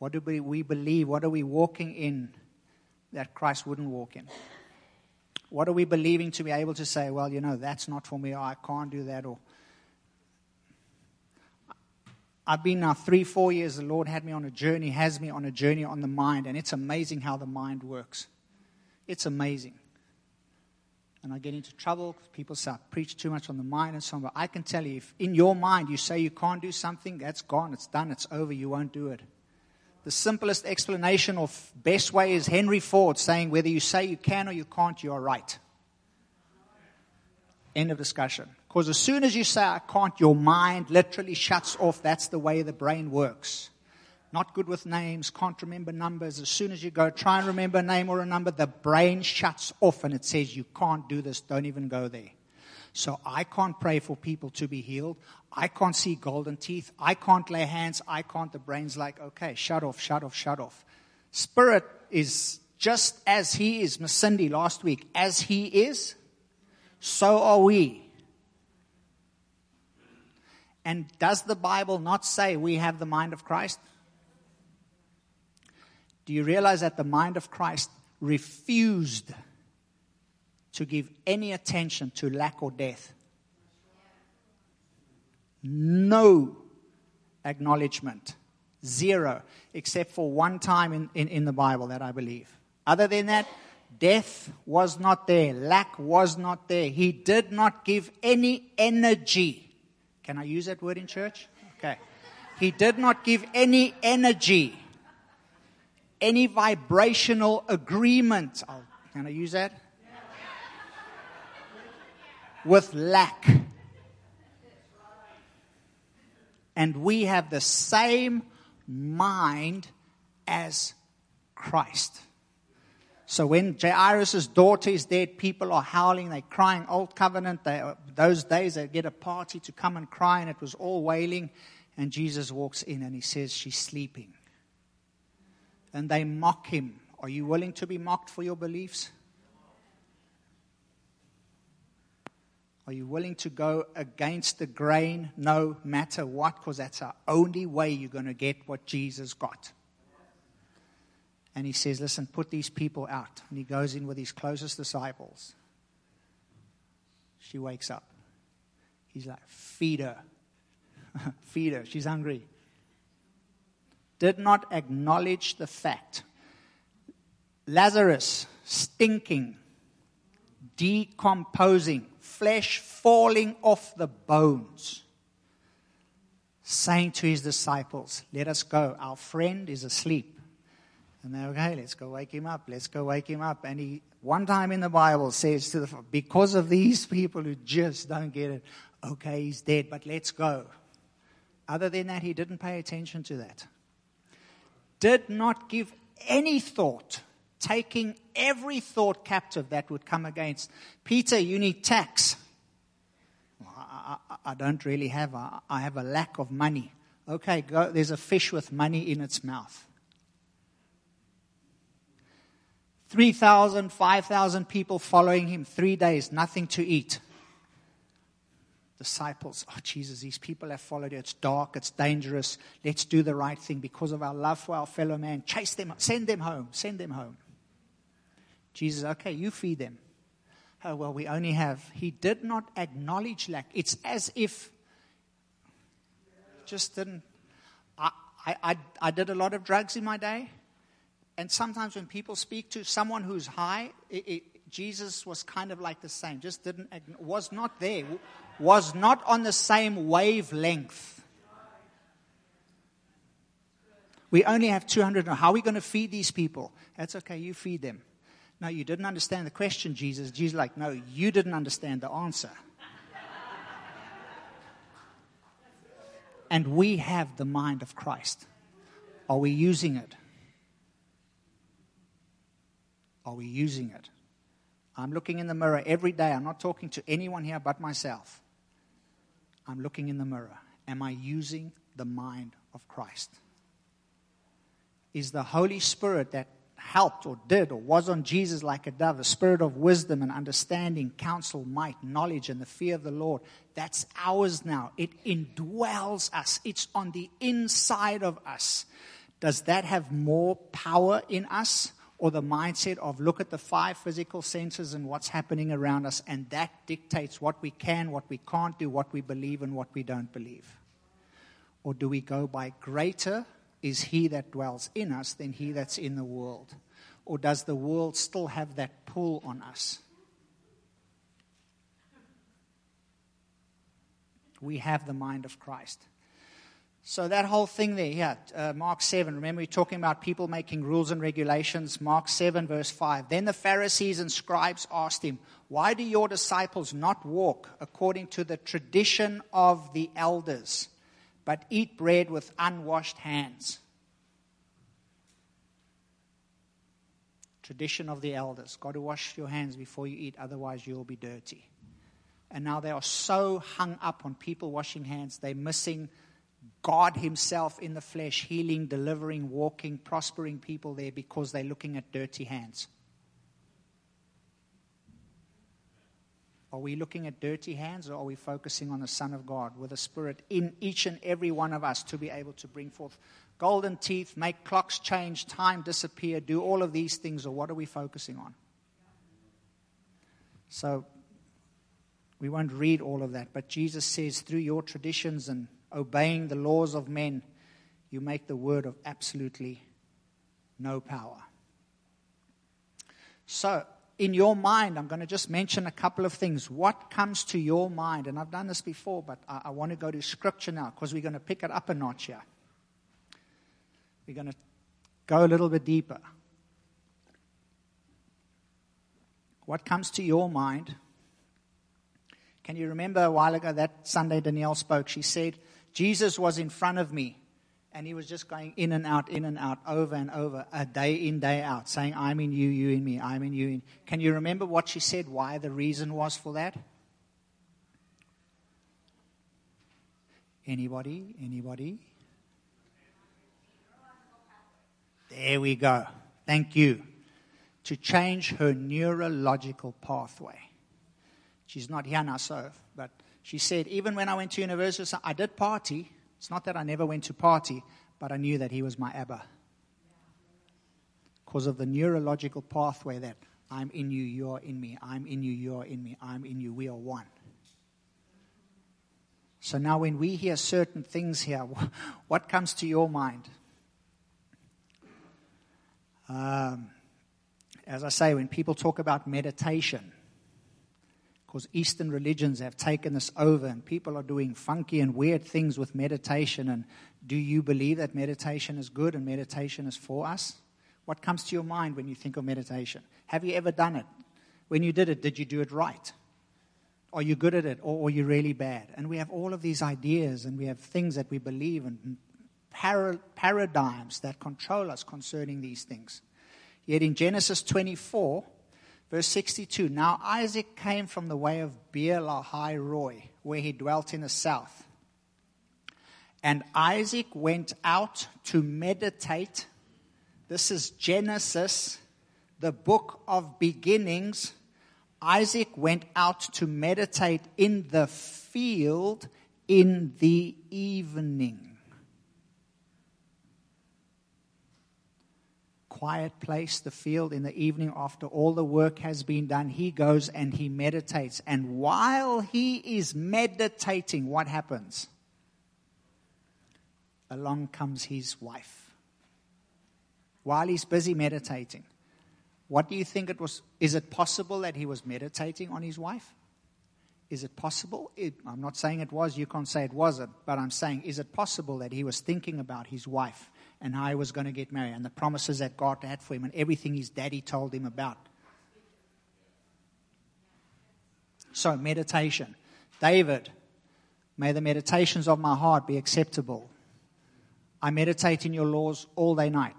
What do we believe? What are we walking in that Christ wouldn't walk in? What are we believing to be able to say, well, you know, that's not for me, or I can't do that, or I've been now 3-4 years, the Lord has me on a journey on the mind, and it's amazing how the mind works. It's amazing. And I get into trouble because people say, I preach too much on the mind and so on. But I can tell you, if in your mind you say you can't do something, that's gone, it's done, it's over, you won't do it. The simplest explanation or best way is Henry Ford saying, whether you say you can or you can't, you are right. End of discussion. Because as soon as you say, I can't, your mind literally shuts off. That's the way the brain works. Not good with names, can't remember numbers. As soon as you go try and remember a name or a number, the brain shuts off and it says, you can't do this, don't even go there. So I can't pray for people to be healed. I can't see golden teeth. I can't lay hands. I can't. The brain's like, okay, shut off. Spirit is just as he is. Miss Cindy last week, as he is, so are we. And does the Bible not say we have the mind of Christ? Do you realize that the mind of Christ refused to give any attention to lack or death? No acknowledgement. Zero. Except for one time in the Bible that I believe. Other than that, death was not there. Lack was not there. He did not give any energy. Can I use that word in church? Okay. He did not give any energy. Any vibrational agreement. Can I use that? With lack. And we have the same mind as Christ. So when Jairus' daughter is dead, people are howling, they're crying. Old covenant, those days they get a party to come and cry, and it was all wailing. And Jesus walks in and he says, she's sleeping. And they mock him. Are you willing to be mocked for your beliefs? Are you willing to go against the grain no matter what? Because that's the only way you're going to get what Jesus got. And he says, listen, put these people out. And he goes in with his closest disciples. She wakes up. He's like, feed her. Feed her. She's hungry. Did not acknowledge the fact. Lazarus, stinking, decomposing, flesh falling off the bones, saying to his disciples, let us go. Our friend is asleep. And they're, okay, let's go wake him up. Let's go wake him up. And he, one time in the Bible, says to the, because of these people who just don't get it, okay, he's dead, but let's go. Other than that, he didn't pay attention to that. Did not give any thought, taking every thought captive that would come against. Peter, you need tax. Well, I don't really have. I have a lack of money. Okay, go. There's a fish with money in its mouth. 3,000, 5,000 people following him. 3 days, nothing to eat. Disciples, oh Jesus, these people have followed you. It's dark, it's dangerous. Let's do the right thing because of our love for our fellow man. Chase them, send them home. Jesus, okay, you feed them. Oh, well, we only have. He did not acknowledge lack. It's as if just didn't. I did a lot of drugs in my day. And sometimes when people speak to someone who's high, Jesus was kind of like the same. Just didn't, was not there. Was not on the same wavelength. We only have 200. How are we going to feed these people? That's okay, you feed them. No, you didn't understand the question, Jesus. Jesus like, no, you didn't understand the answer. And we have the mind of Christ. Are we using it? Are we using it? I'm looking in the mirror every day. I'm not talking to anyone here but myself. I'm looking in the mirror. Am I using the mind of Christ? Is the Holy Spirit that helped or did or was on Jesus like a dove, a spirit of wisdom and understanding, counsel, might, knowledge, and the fear of the Lord, that's ours now. It indwells us. It's on the inside of us. Does that have more power in us? Or the mindset of look at the five physical senses and what's happening around us, and that dictates what we can, what we can't do, what we believe and what we don't believe? Or do we go by greater is he that dwells in us than he that's in the world? Or does the world still have that pull on us? We have the mind of Christ. So that whole thing there, Mark 7, remember we're talking about people making rules and regulations. Mark 7, verse 5. Then the Pharisees and scribes asked him, why do your disciples not walk according to the tradition of the elders, but eat bread with unwashed hands? Tradition of the elders. Got to wash your hands before you eat, otherwise you'll be dirty. and now they are so hung up on people washing hands, they're missing God himself in the flesh, healing, delivering, walking, prospering people there because they're looking at dirty hands. Are we looking at dirty hands, or are we focusing on the Son of God with a Spirit in each and every one of us to be able to bring forth golden teeth, make clocks change, time disappear, do all of these things, or what are we focusing on? So we won't read all of that, but Jesus says through your traditions and obeying the laws of men, you make the word of absolutely no power. So in your mind, I'm going to just mention a couple of things. What comes to your mind? And I've done this before, but I want to go to Scripture now because we're going to pick it up a notch here. We're going to go a little bit deeper. What comes to your mind? Can you remember a while ago that Sunday Danielle spoke? She said, Jesus was in front of me, and he was just going in and out, over and over, a day in, day out, saying, I'm in you, you in me, I'm in you. Can you remember what she said, why the reason was for that? Anybody? There we go. Thank you. To change her neurological pathway. She's not here now, so, but she said, even when I went to university, I did party. It's not that I never went to party, but I knew that he was my Abba. Because of the neurological pathway that I'm in you, you're in me. I'm in you, you're in me. I'm in you, we are one. So now when we hear certain things here, what comes to your mind? As I say, when people talk about meditation, because Eastern religions have taken this over and people are doing funky and weird things with meditation. And do you believe that meditation is good and meditation is for us? What comes to your mind when you think of meditation? Have you ever done it? When you did you do it right? Are you good at it, or are you really bad? And we have all of these ideas, and we have things that we believe and paradigms that control us concerning these things. Yet in Genesis 24, verse 62, now Isaac came from the way of Beer Lahai Roi, where he dwelt in the south. And Isaac went out to meditate. This is Genesis, the book of beginnings. Isaac went out to meditate in the field in the evening. Quiet place, the field, in the evening after all the work has been done, he goes and he meditates. And while he is meditating, what happens? Along comes his wife. While he's busy meditating, what do you think it was? Is it possible that he was meditating on his wife? Is it possible? I'm not saying it was. You can't say it wasn't. But I'm saying, is it possible that he was thinking about his wife and how he was going to get married and the promises that God had for him and everything his daddy told him about? So, meditation. David, may the meditations of my heart be acceptable. I meditate in your laws all day night.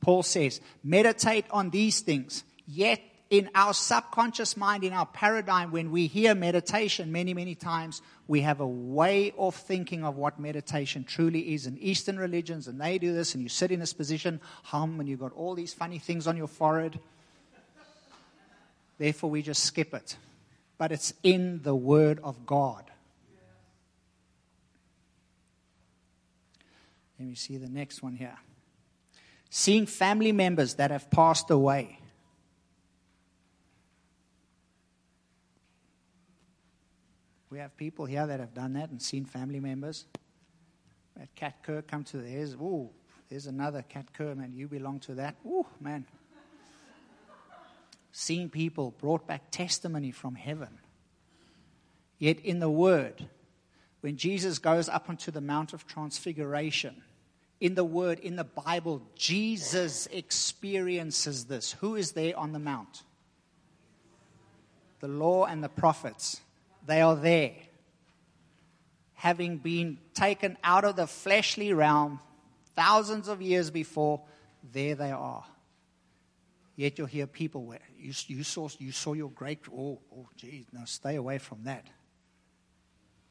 Paul says, meditate on these things, yet in our subconscious mind, in our paradigm, when we hear meditation many, many times, we have a way of thinking of what meditation truly is. And Eastern religions, and they do this, and you sit in this position, hum, and you've got all these funny things on your forehead. Therefore, we just skip it. But it's in the Word of God. Let me see the next one here. Seeing family members that have passed away. We have people here that have done that and seen family members. We had Kat Kerr come to theirs. Ooh, there's another Kat Kerr, man. You belong to that. Ooh, man. Seeing people brought back testimony from heaven. Yet in the Word, when Jesus goes up onto the Mount of Transfiguration, in the Word, in the Bible, Jesus experiences this. Who is there on the Mount? The law and the prophets. They are there, having been taken out of the fleshly realm thousands of years before. There they are. Yet you'll hear people where you saw your great, stay away from that.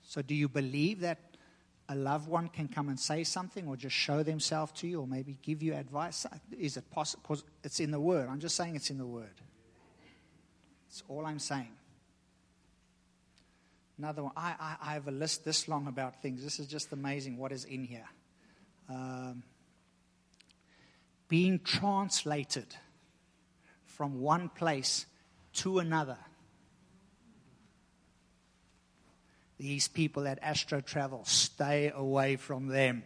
So do you believe that a loved one can come and say something or just show themselves to you or maybe give you advice? Is it possible? Because it's in the Word. I'm just saying it's in the Word. That's all I'm saying. Another one. I have a list this long about things. This is just amazing what is in here. Being translated from one place to another. These people at Astro Travel, stay away from them.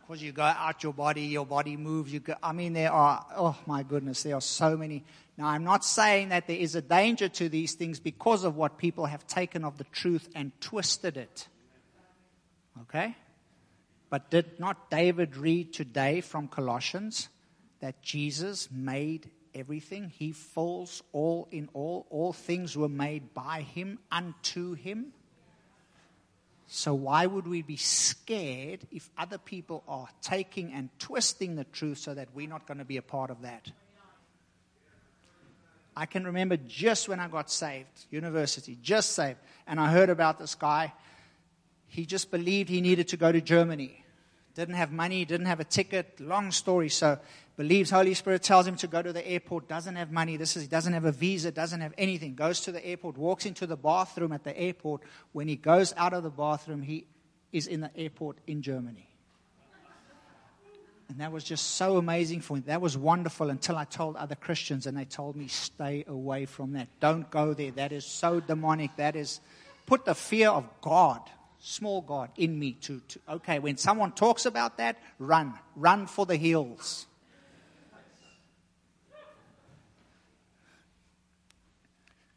Because you go out your body moves. You go, I mean, there are, oh my goodness, there are so many. Now, I'm not saying that there is a danger to these things because of what people have taken of the truth and twisted it. Okay? But did not David read today from Colossians that Jesus made everything? He fills all in all. All things were made by him, unto him. So why would we be scared if other people are taking and twisting the truth so that we're not going to be a part of that? I can remember just when I got saved, university, just saved, and I heard about this guy. He just believed he needed to go to Germany. Didn't have money, didn't have a ticket, long story. So believes Holy Spirit, tells him to go to the airport, doesn't have money. He doesn't have a visa, doesn't have anything. Goes to the airport, walks into the bathroom at the airport. When he goes out of the bathroom, he is in the airport in Germany. And that was just so amazing for me. That was wonderful until I told other Christians and they told me, stay away from that. Don't go there. That is so demonic. That is, put the fear of God, small God, in me to okay, when someone talks about that, run for the hills.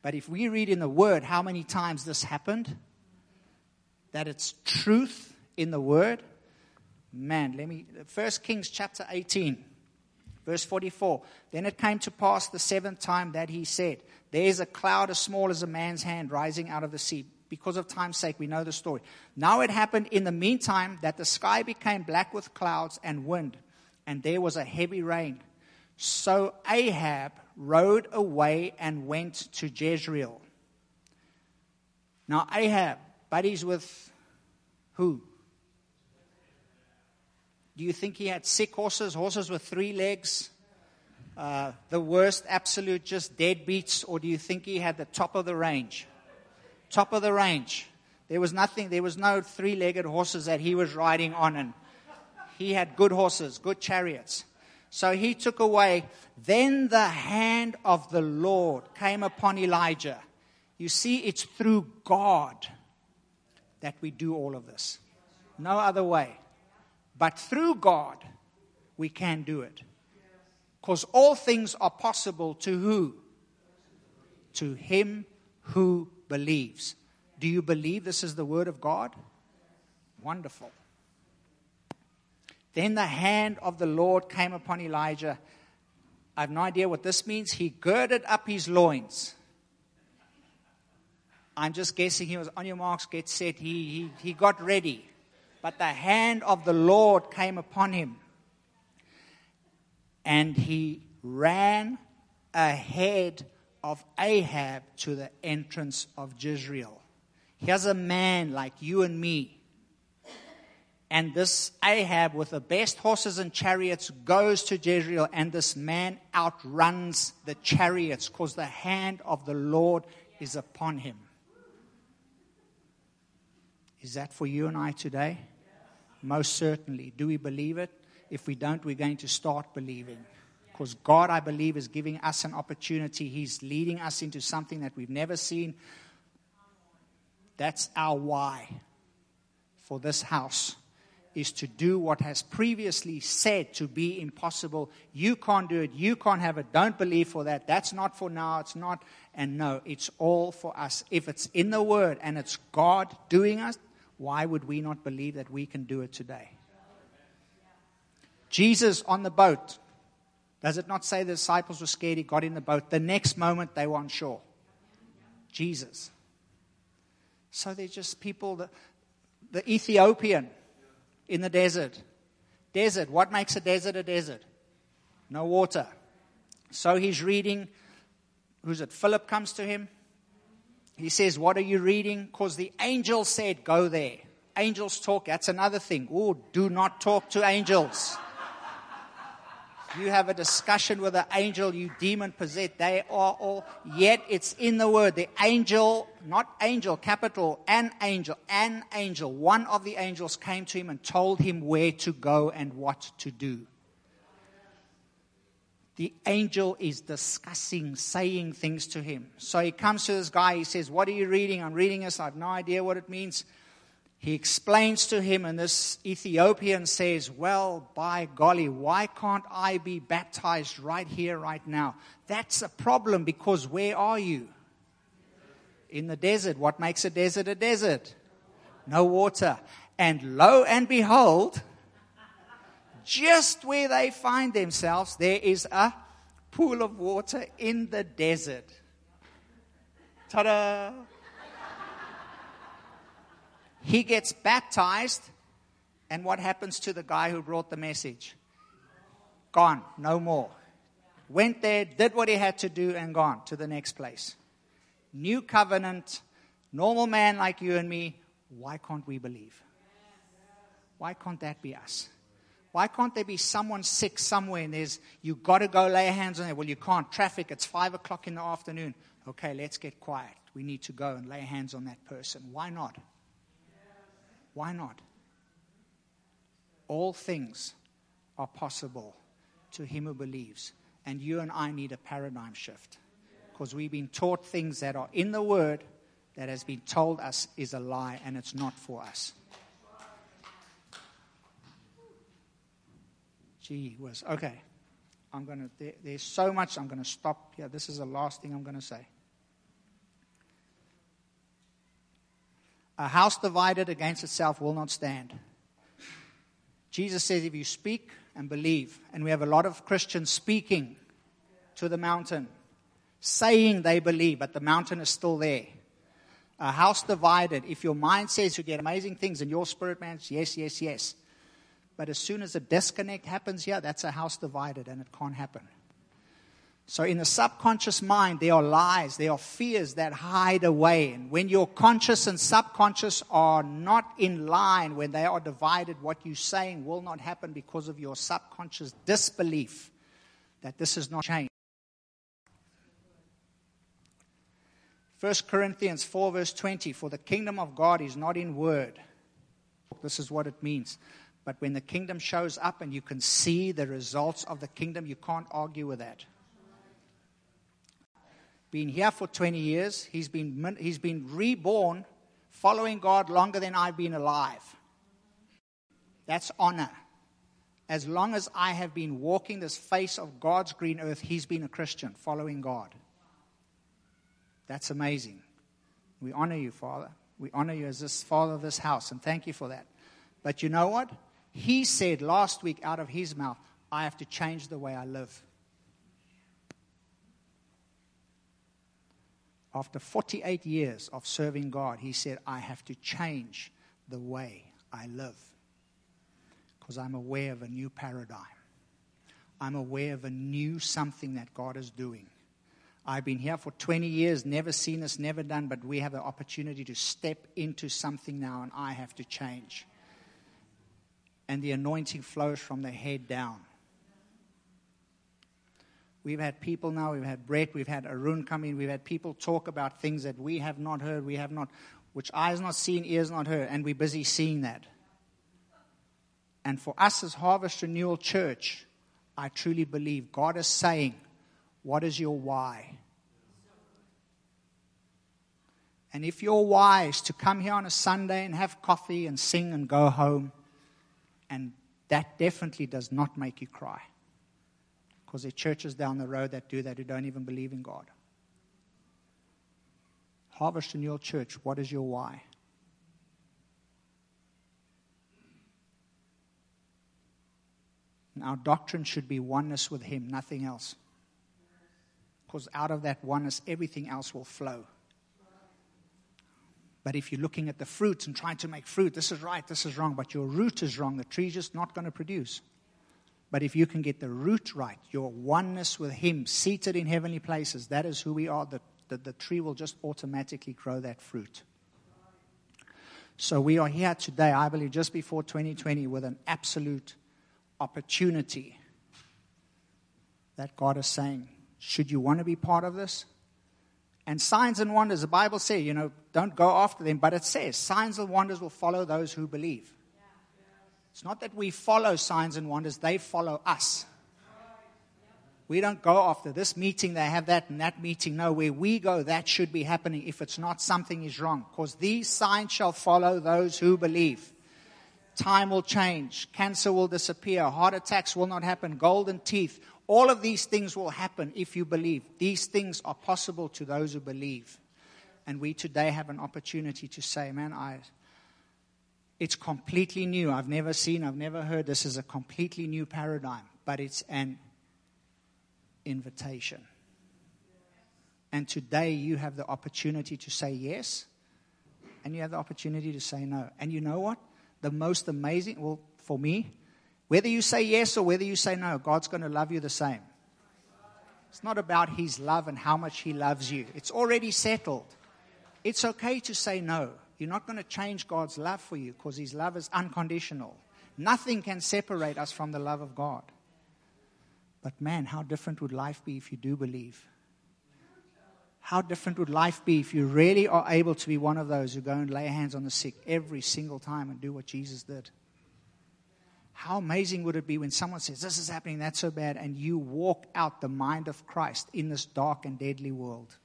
But if we read in the Word how many times this happened, that it's truth in the Word, man, 1 Kings chapter 18, verse 44. Then it came to pass the seventh time that he said, there is a cloud as small as a man's hand rising out of the sea. Because of time's sake, we know the story. Now it happened in the meantime that the sky became black with clouds and wind, and there was a heavy rain. So Ahab rode away and went to Jezreel. Now Ahab, buddies with who? Do you think he had sick horses, horses with three legs? The worst, absolute, just deadbeats? Or do you think he had the top of the range? Top of the range. There was nothing, there was no three-legged horses that he was riding on, and he had good horses, good chariots. So he took away. Then the hand of the Lord came upon Elijah. You see, it's through God that we do all of this. No other way. But through God, we can do it. Because all things are possible to who? To him who believes. Do you believe this is the word of God? Wonderful. Then the hand of the Lord came upon Elijah. I have no idea what this means. He girded up his loins. I'm just guessing he was on your marks, get set. He got ready. But the hand of the Lord came upon him. And he ran ahead of Ahab to the entrance of Jezreel. Here's a man like you and me. And this Ahab with the best horses and chariots goes to Jezreel, and this man outruns the chariots because the hand of the Lord is upon him. Is that for you and I today? Most certainly. Do we believe it? If we don't, we're going to start believing. Because God, I believe, is giving us an opportunity. He's leading us into something that we've never seen. That's our why for this house, is to do what has previously said to be impossible. You can't do it. You can't have it. Don't believe for that. That's not for now. It's not. And no, it's all for us. If it's in the Word and it's God doing us, why would we not believe that we can do it today? Jesus on the boat. Does it not say the disciples were scared? He got in the boat. The next moment, they were on shore. Jesus. So they're just people. The Ethiopian in the desert. Desert. What makes a desert a desert? No water. So he's reading. Philip comes to him. He says, what are you reading? Because the angel said, go there. Angels talk. That's another thing. Oh, do not talk to angels. You have a discussion with an angel, you demon-possessed. They are all, yet it's in the word. The angel, not angel, capital, an angel. One of the angels came to him and told him where to go and what to do. The angel is discussing, saying things to him. So he comes to this guy, he says, what are you reading? I'm reading this, I have no idea what it means. He explains to him, and this Ethiopian says, well, by golly, why can't I be baptized right here, right now? That's a problem, because where are you? In the desert. What makes a desert a desert? No water. And lo and behold, just where they find themselves, there is a pool of water in the desert. Ta-da! He gets baptized, and what happens to the guy who brought the message? Gone, no more. Went there, did what he had to do, and gone to the next place. New covenant, normal man like you and me, why can't we believe? Why can't that be us? Why can't there be someone sick somewhere and there's, you got to go lay hands on them? Well, you can't. Traffic, it's 5 o'clock in the afternoon. Okay, let's get quiet. We need to go and lay hands on that person. Why not? Why not? All things are possible to him who believes. And you and I need a paradigm shift, because we've been taught things that are in the Word that has been told us is a lie, and it's not for us. Gee whiz. Okay. There's so much. I'm going to stop here. This is the last thing I'm going to say. A house divided against itself will not stand. Jesus says, if you speak and believe, and we have a lot of Christians speaking to the mountain, saying they believe, but the mountain is still there. A house divided, if your mind says you get amazing things and your spirit man says, yes, yes, yes. But as soon as a disconnect happens here, that's a house divided, and it can't happen. So in the subconscious mind, there are lies, there are fears that hide away. And when your conscious and subconscious are not in line, when they are divided, what you're saying will not happen because of your subconscious disbelief that this is not changed. 1 Corinthians 4 verse 20, for the kingdom of God is not in word. This is what it means. But when the kingdom shows up and you can see the results of the kingdom, you can't argue with that. Been here for 20 years. He's been reborn, following God longer than I've been alive. That's honor. As long as I have been walking this face of God's green earth, he's been a Christian, following God. That's amazing. We honor you, Father. We honor you as this father of this house, and thank you for that. But you know what? He said last week out of his mouth, I have to change the way I live. After 48 years of serving God, he said, I have to change the way I live, because I'm aware of a new paradigm. I'm aware of a new something that God is doing. I've been here for 20 years, never seen this, never done, but we have the opportunity to step into something now, and I have to change. And the anointing flows from the head down. We've had people now, we've had Brett, we've had Arun come in, we've had people talk about things that we have not heard, which eyes not seen, ears not heard, and we're busy seeing that. And for us as Harvest Renewal Church, I truly believe God is saying, what is your why? And if your why is to come here on a Sunday and have coffee and sing and go home, and that definitely does not make you cry. Because there are churches down the road that do that, who don't even believe in God. Harvest Renewal Church, what is your why? And our doctrine should be oneness with him, nothing else. Because out of that oneness, everything else will flow. But if you're looking at the fruits and trying to make fruit, this is right, this is wrong, but your root is wrong, the tree's just not going to produce. But if you can get the root right, your oneness with him, seated in heavenly places, that is who we are, the that the tree will just automatically grow that fruit. So we are here today, I believe, just before 2020 with an absolute opportunity that God is saying, should you want to be part of this? And signs and wonders, the Bible says, don't go after them, but it says signs and wonders will follow those who believe. It's not that we follow signs and wonders, they follow us. We don't go after this meeting, they have that and that meeting. No, where we go, that should be happening. If it's not, something is wrong. Because these signs shall follow those who believe. Time will change. Cancer will disappear. Heart attacks will not happen. Golden teeth. All of these things will happen if you believe. These things are possible to those who believe. And we today have an opportunity to say, man, it's completely new. I've never heard. This is a completely new paradigm. But it's an invitation. And today you have the opportunity to say yes, and you have the opportunity to say no. And you know what? The most amazing, well, for me, whether you say yes or whether you say no, God's going to love you the same. It's not about His love and how much He loves you. It's already settled. It's okay to say no. You're not going to change God's love for you because His love is unconditional. Nothing can separate us from the love of God. But man, how different would life be if you do believe? How different would life be if you really are able to be one of those who go and lay hands on the sick every single time and do what Jesus did? How amazing would it be when someone says, this is happening, that's so bad, and you walk out the mind of Christ in this dark and deadly world?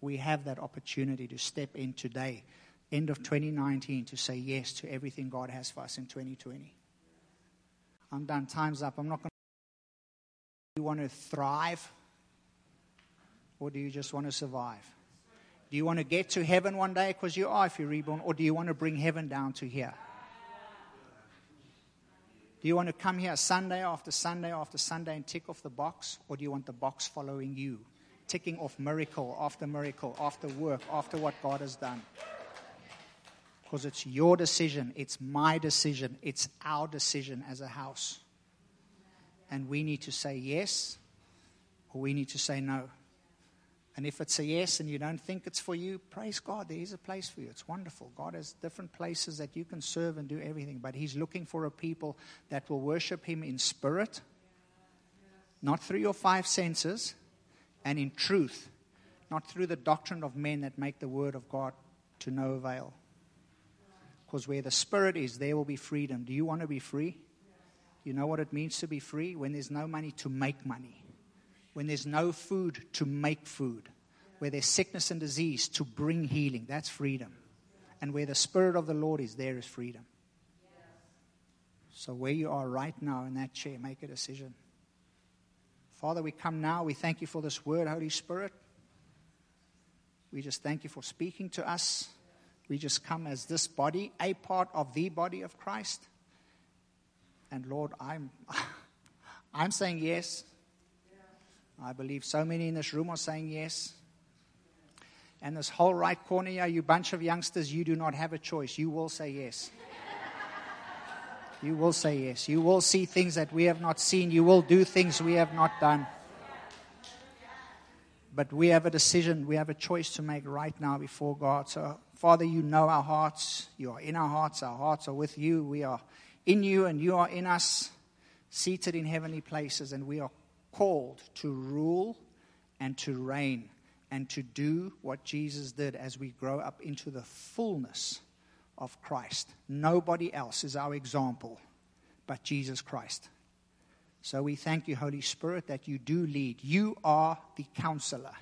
We have that opportunity to step in today, end of 2019, to say yes to everything God has for us in 2020. I'm done. Time's up. I'm not going to... Do you want to thrive? Or do you just want to survive? Do you want to get to heaven one day because you are if you're reborn? Or do you want to bring heaven down to here? Do you want to come here Sunday after Sunday after Sunday and tick off the box? Or do you want the box following you? Ticking off miracle after miracle, after work, after what God has done. Because it's your decision, it's my decision, it's our decision as a house. And we need to say yes, or we need to say no. And if it's a yes and you don't think it's for you, praise God, there is a place for you. It's wonderful. God has different places that you can serve and do everything. But He's looking for a people that will worship Him in spirit, not through your 5 senses, and in truth, not through the doctrine of men that make the word of God to no avail. Because where the Spirit is, there will be freedom. Do you want to be free? You know what it means to be free? When there's no money to make money. When there's no food to make food. Where there's sickness and disease to bring healing. That's freedom. And where the Spirit of the Lord is, there is freedom. So where you are right now in that chair, make a decision. Father, we come now. We thank You for this word, Holy Spirit. We just thank You for speaking to us. We just come as this body, a part of the body of Christ. And Lord, I'm saying yes. I believe so many in this room are saying yes. And this whole right corner here, you bunch of youngsters, you do not have a choice. You will say yes. You will say yes. You will see things that we have not seen. You will do things we have not done. But we have a decision. We have a choice to make right now before God. So, Father, You know our hearts. You are in our hearts. Our hearts are with You. We are in You and You are in us, seated in heavenly places. And we are called to rule and to reign and to do what Jesus did as we grow up into the fullness of Christ. Nobody else is our example but Jesus Christ. So we thank You, Holy Spirit, that You do lead. You are the counselor,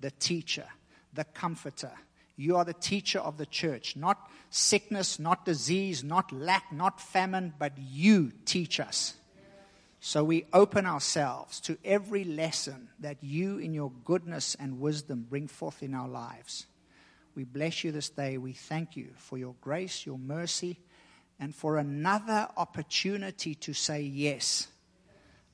the teacher, the comforter. You are the teacher of the church, not sickness, not disease, not lack, not famine, but You teach us. So we open ourselves to every lesson that You in Your goodness and wisdom bring forth in our lives. We bless You this day. We thank You for Your grace, Your mercy, and for another opportunity to say yes.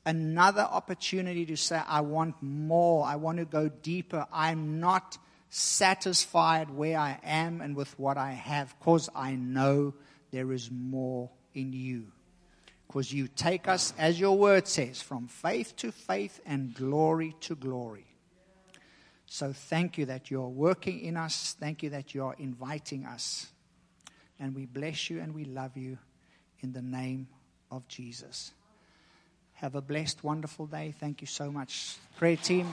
Another opportunity to say, I want more. I want to go deeper. I'm not satisfied where I am and with what I have, because I know there is more in You. Because You take us, as Your word says, from faith to faith and glory to glory. So thank you that you're working in us. Thank you that you're inviting us. And we bless you and we love you in the name of Jesus. Have a blessed, wonderful day. Thank you so much, prayer team.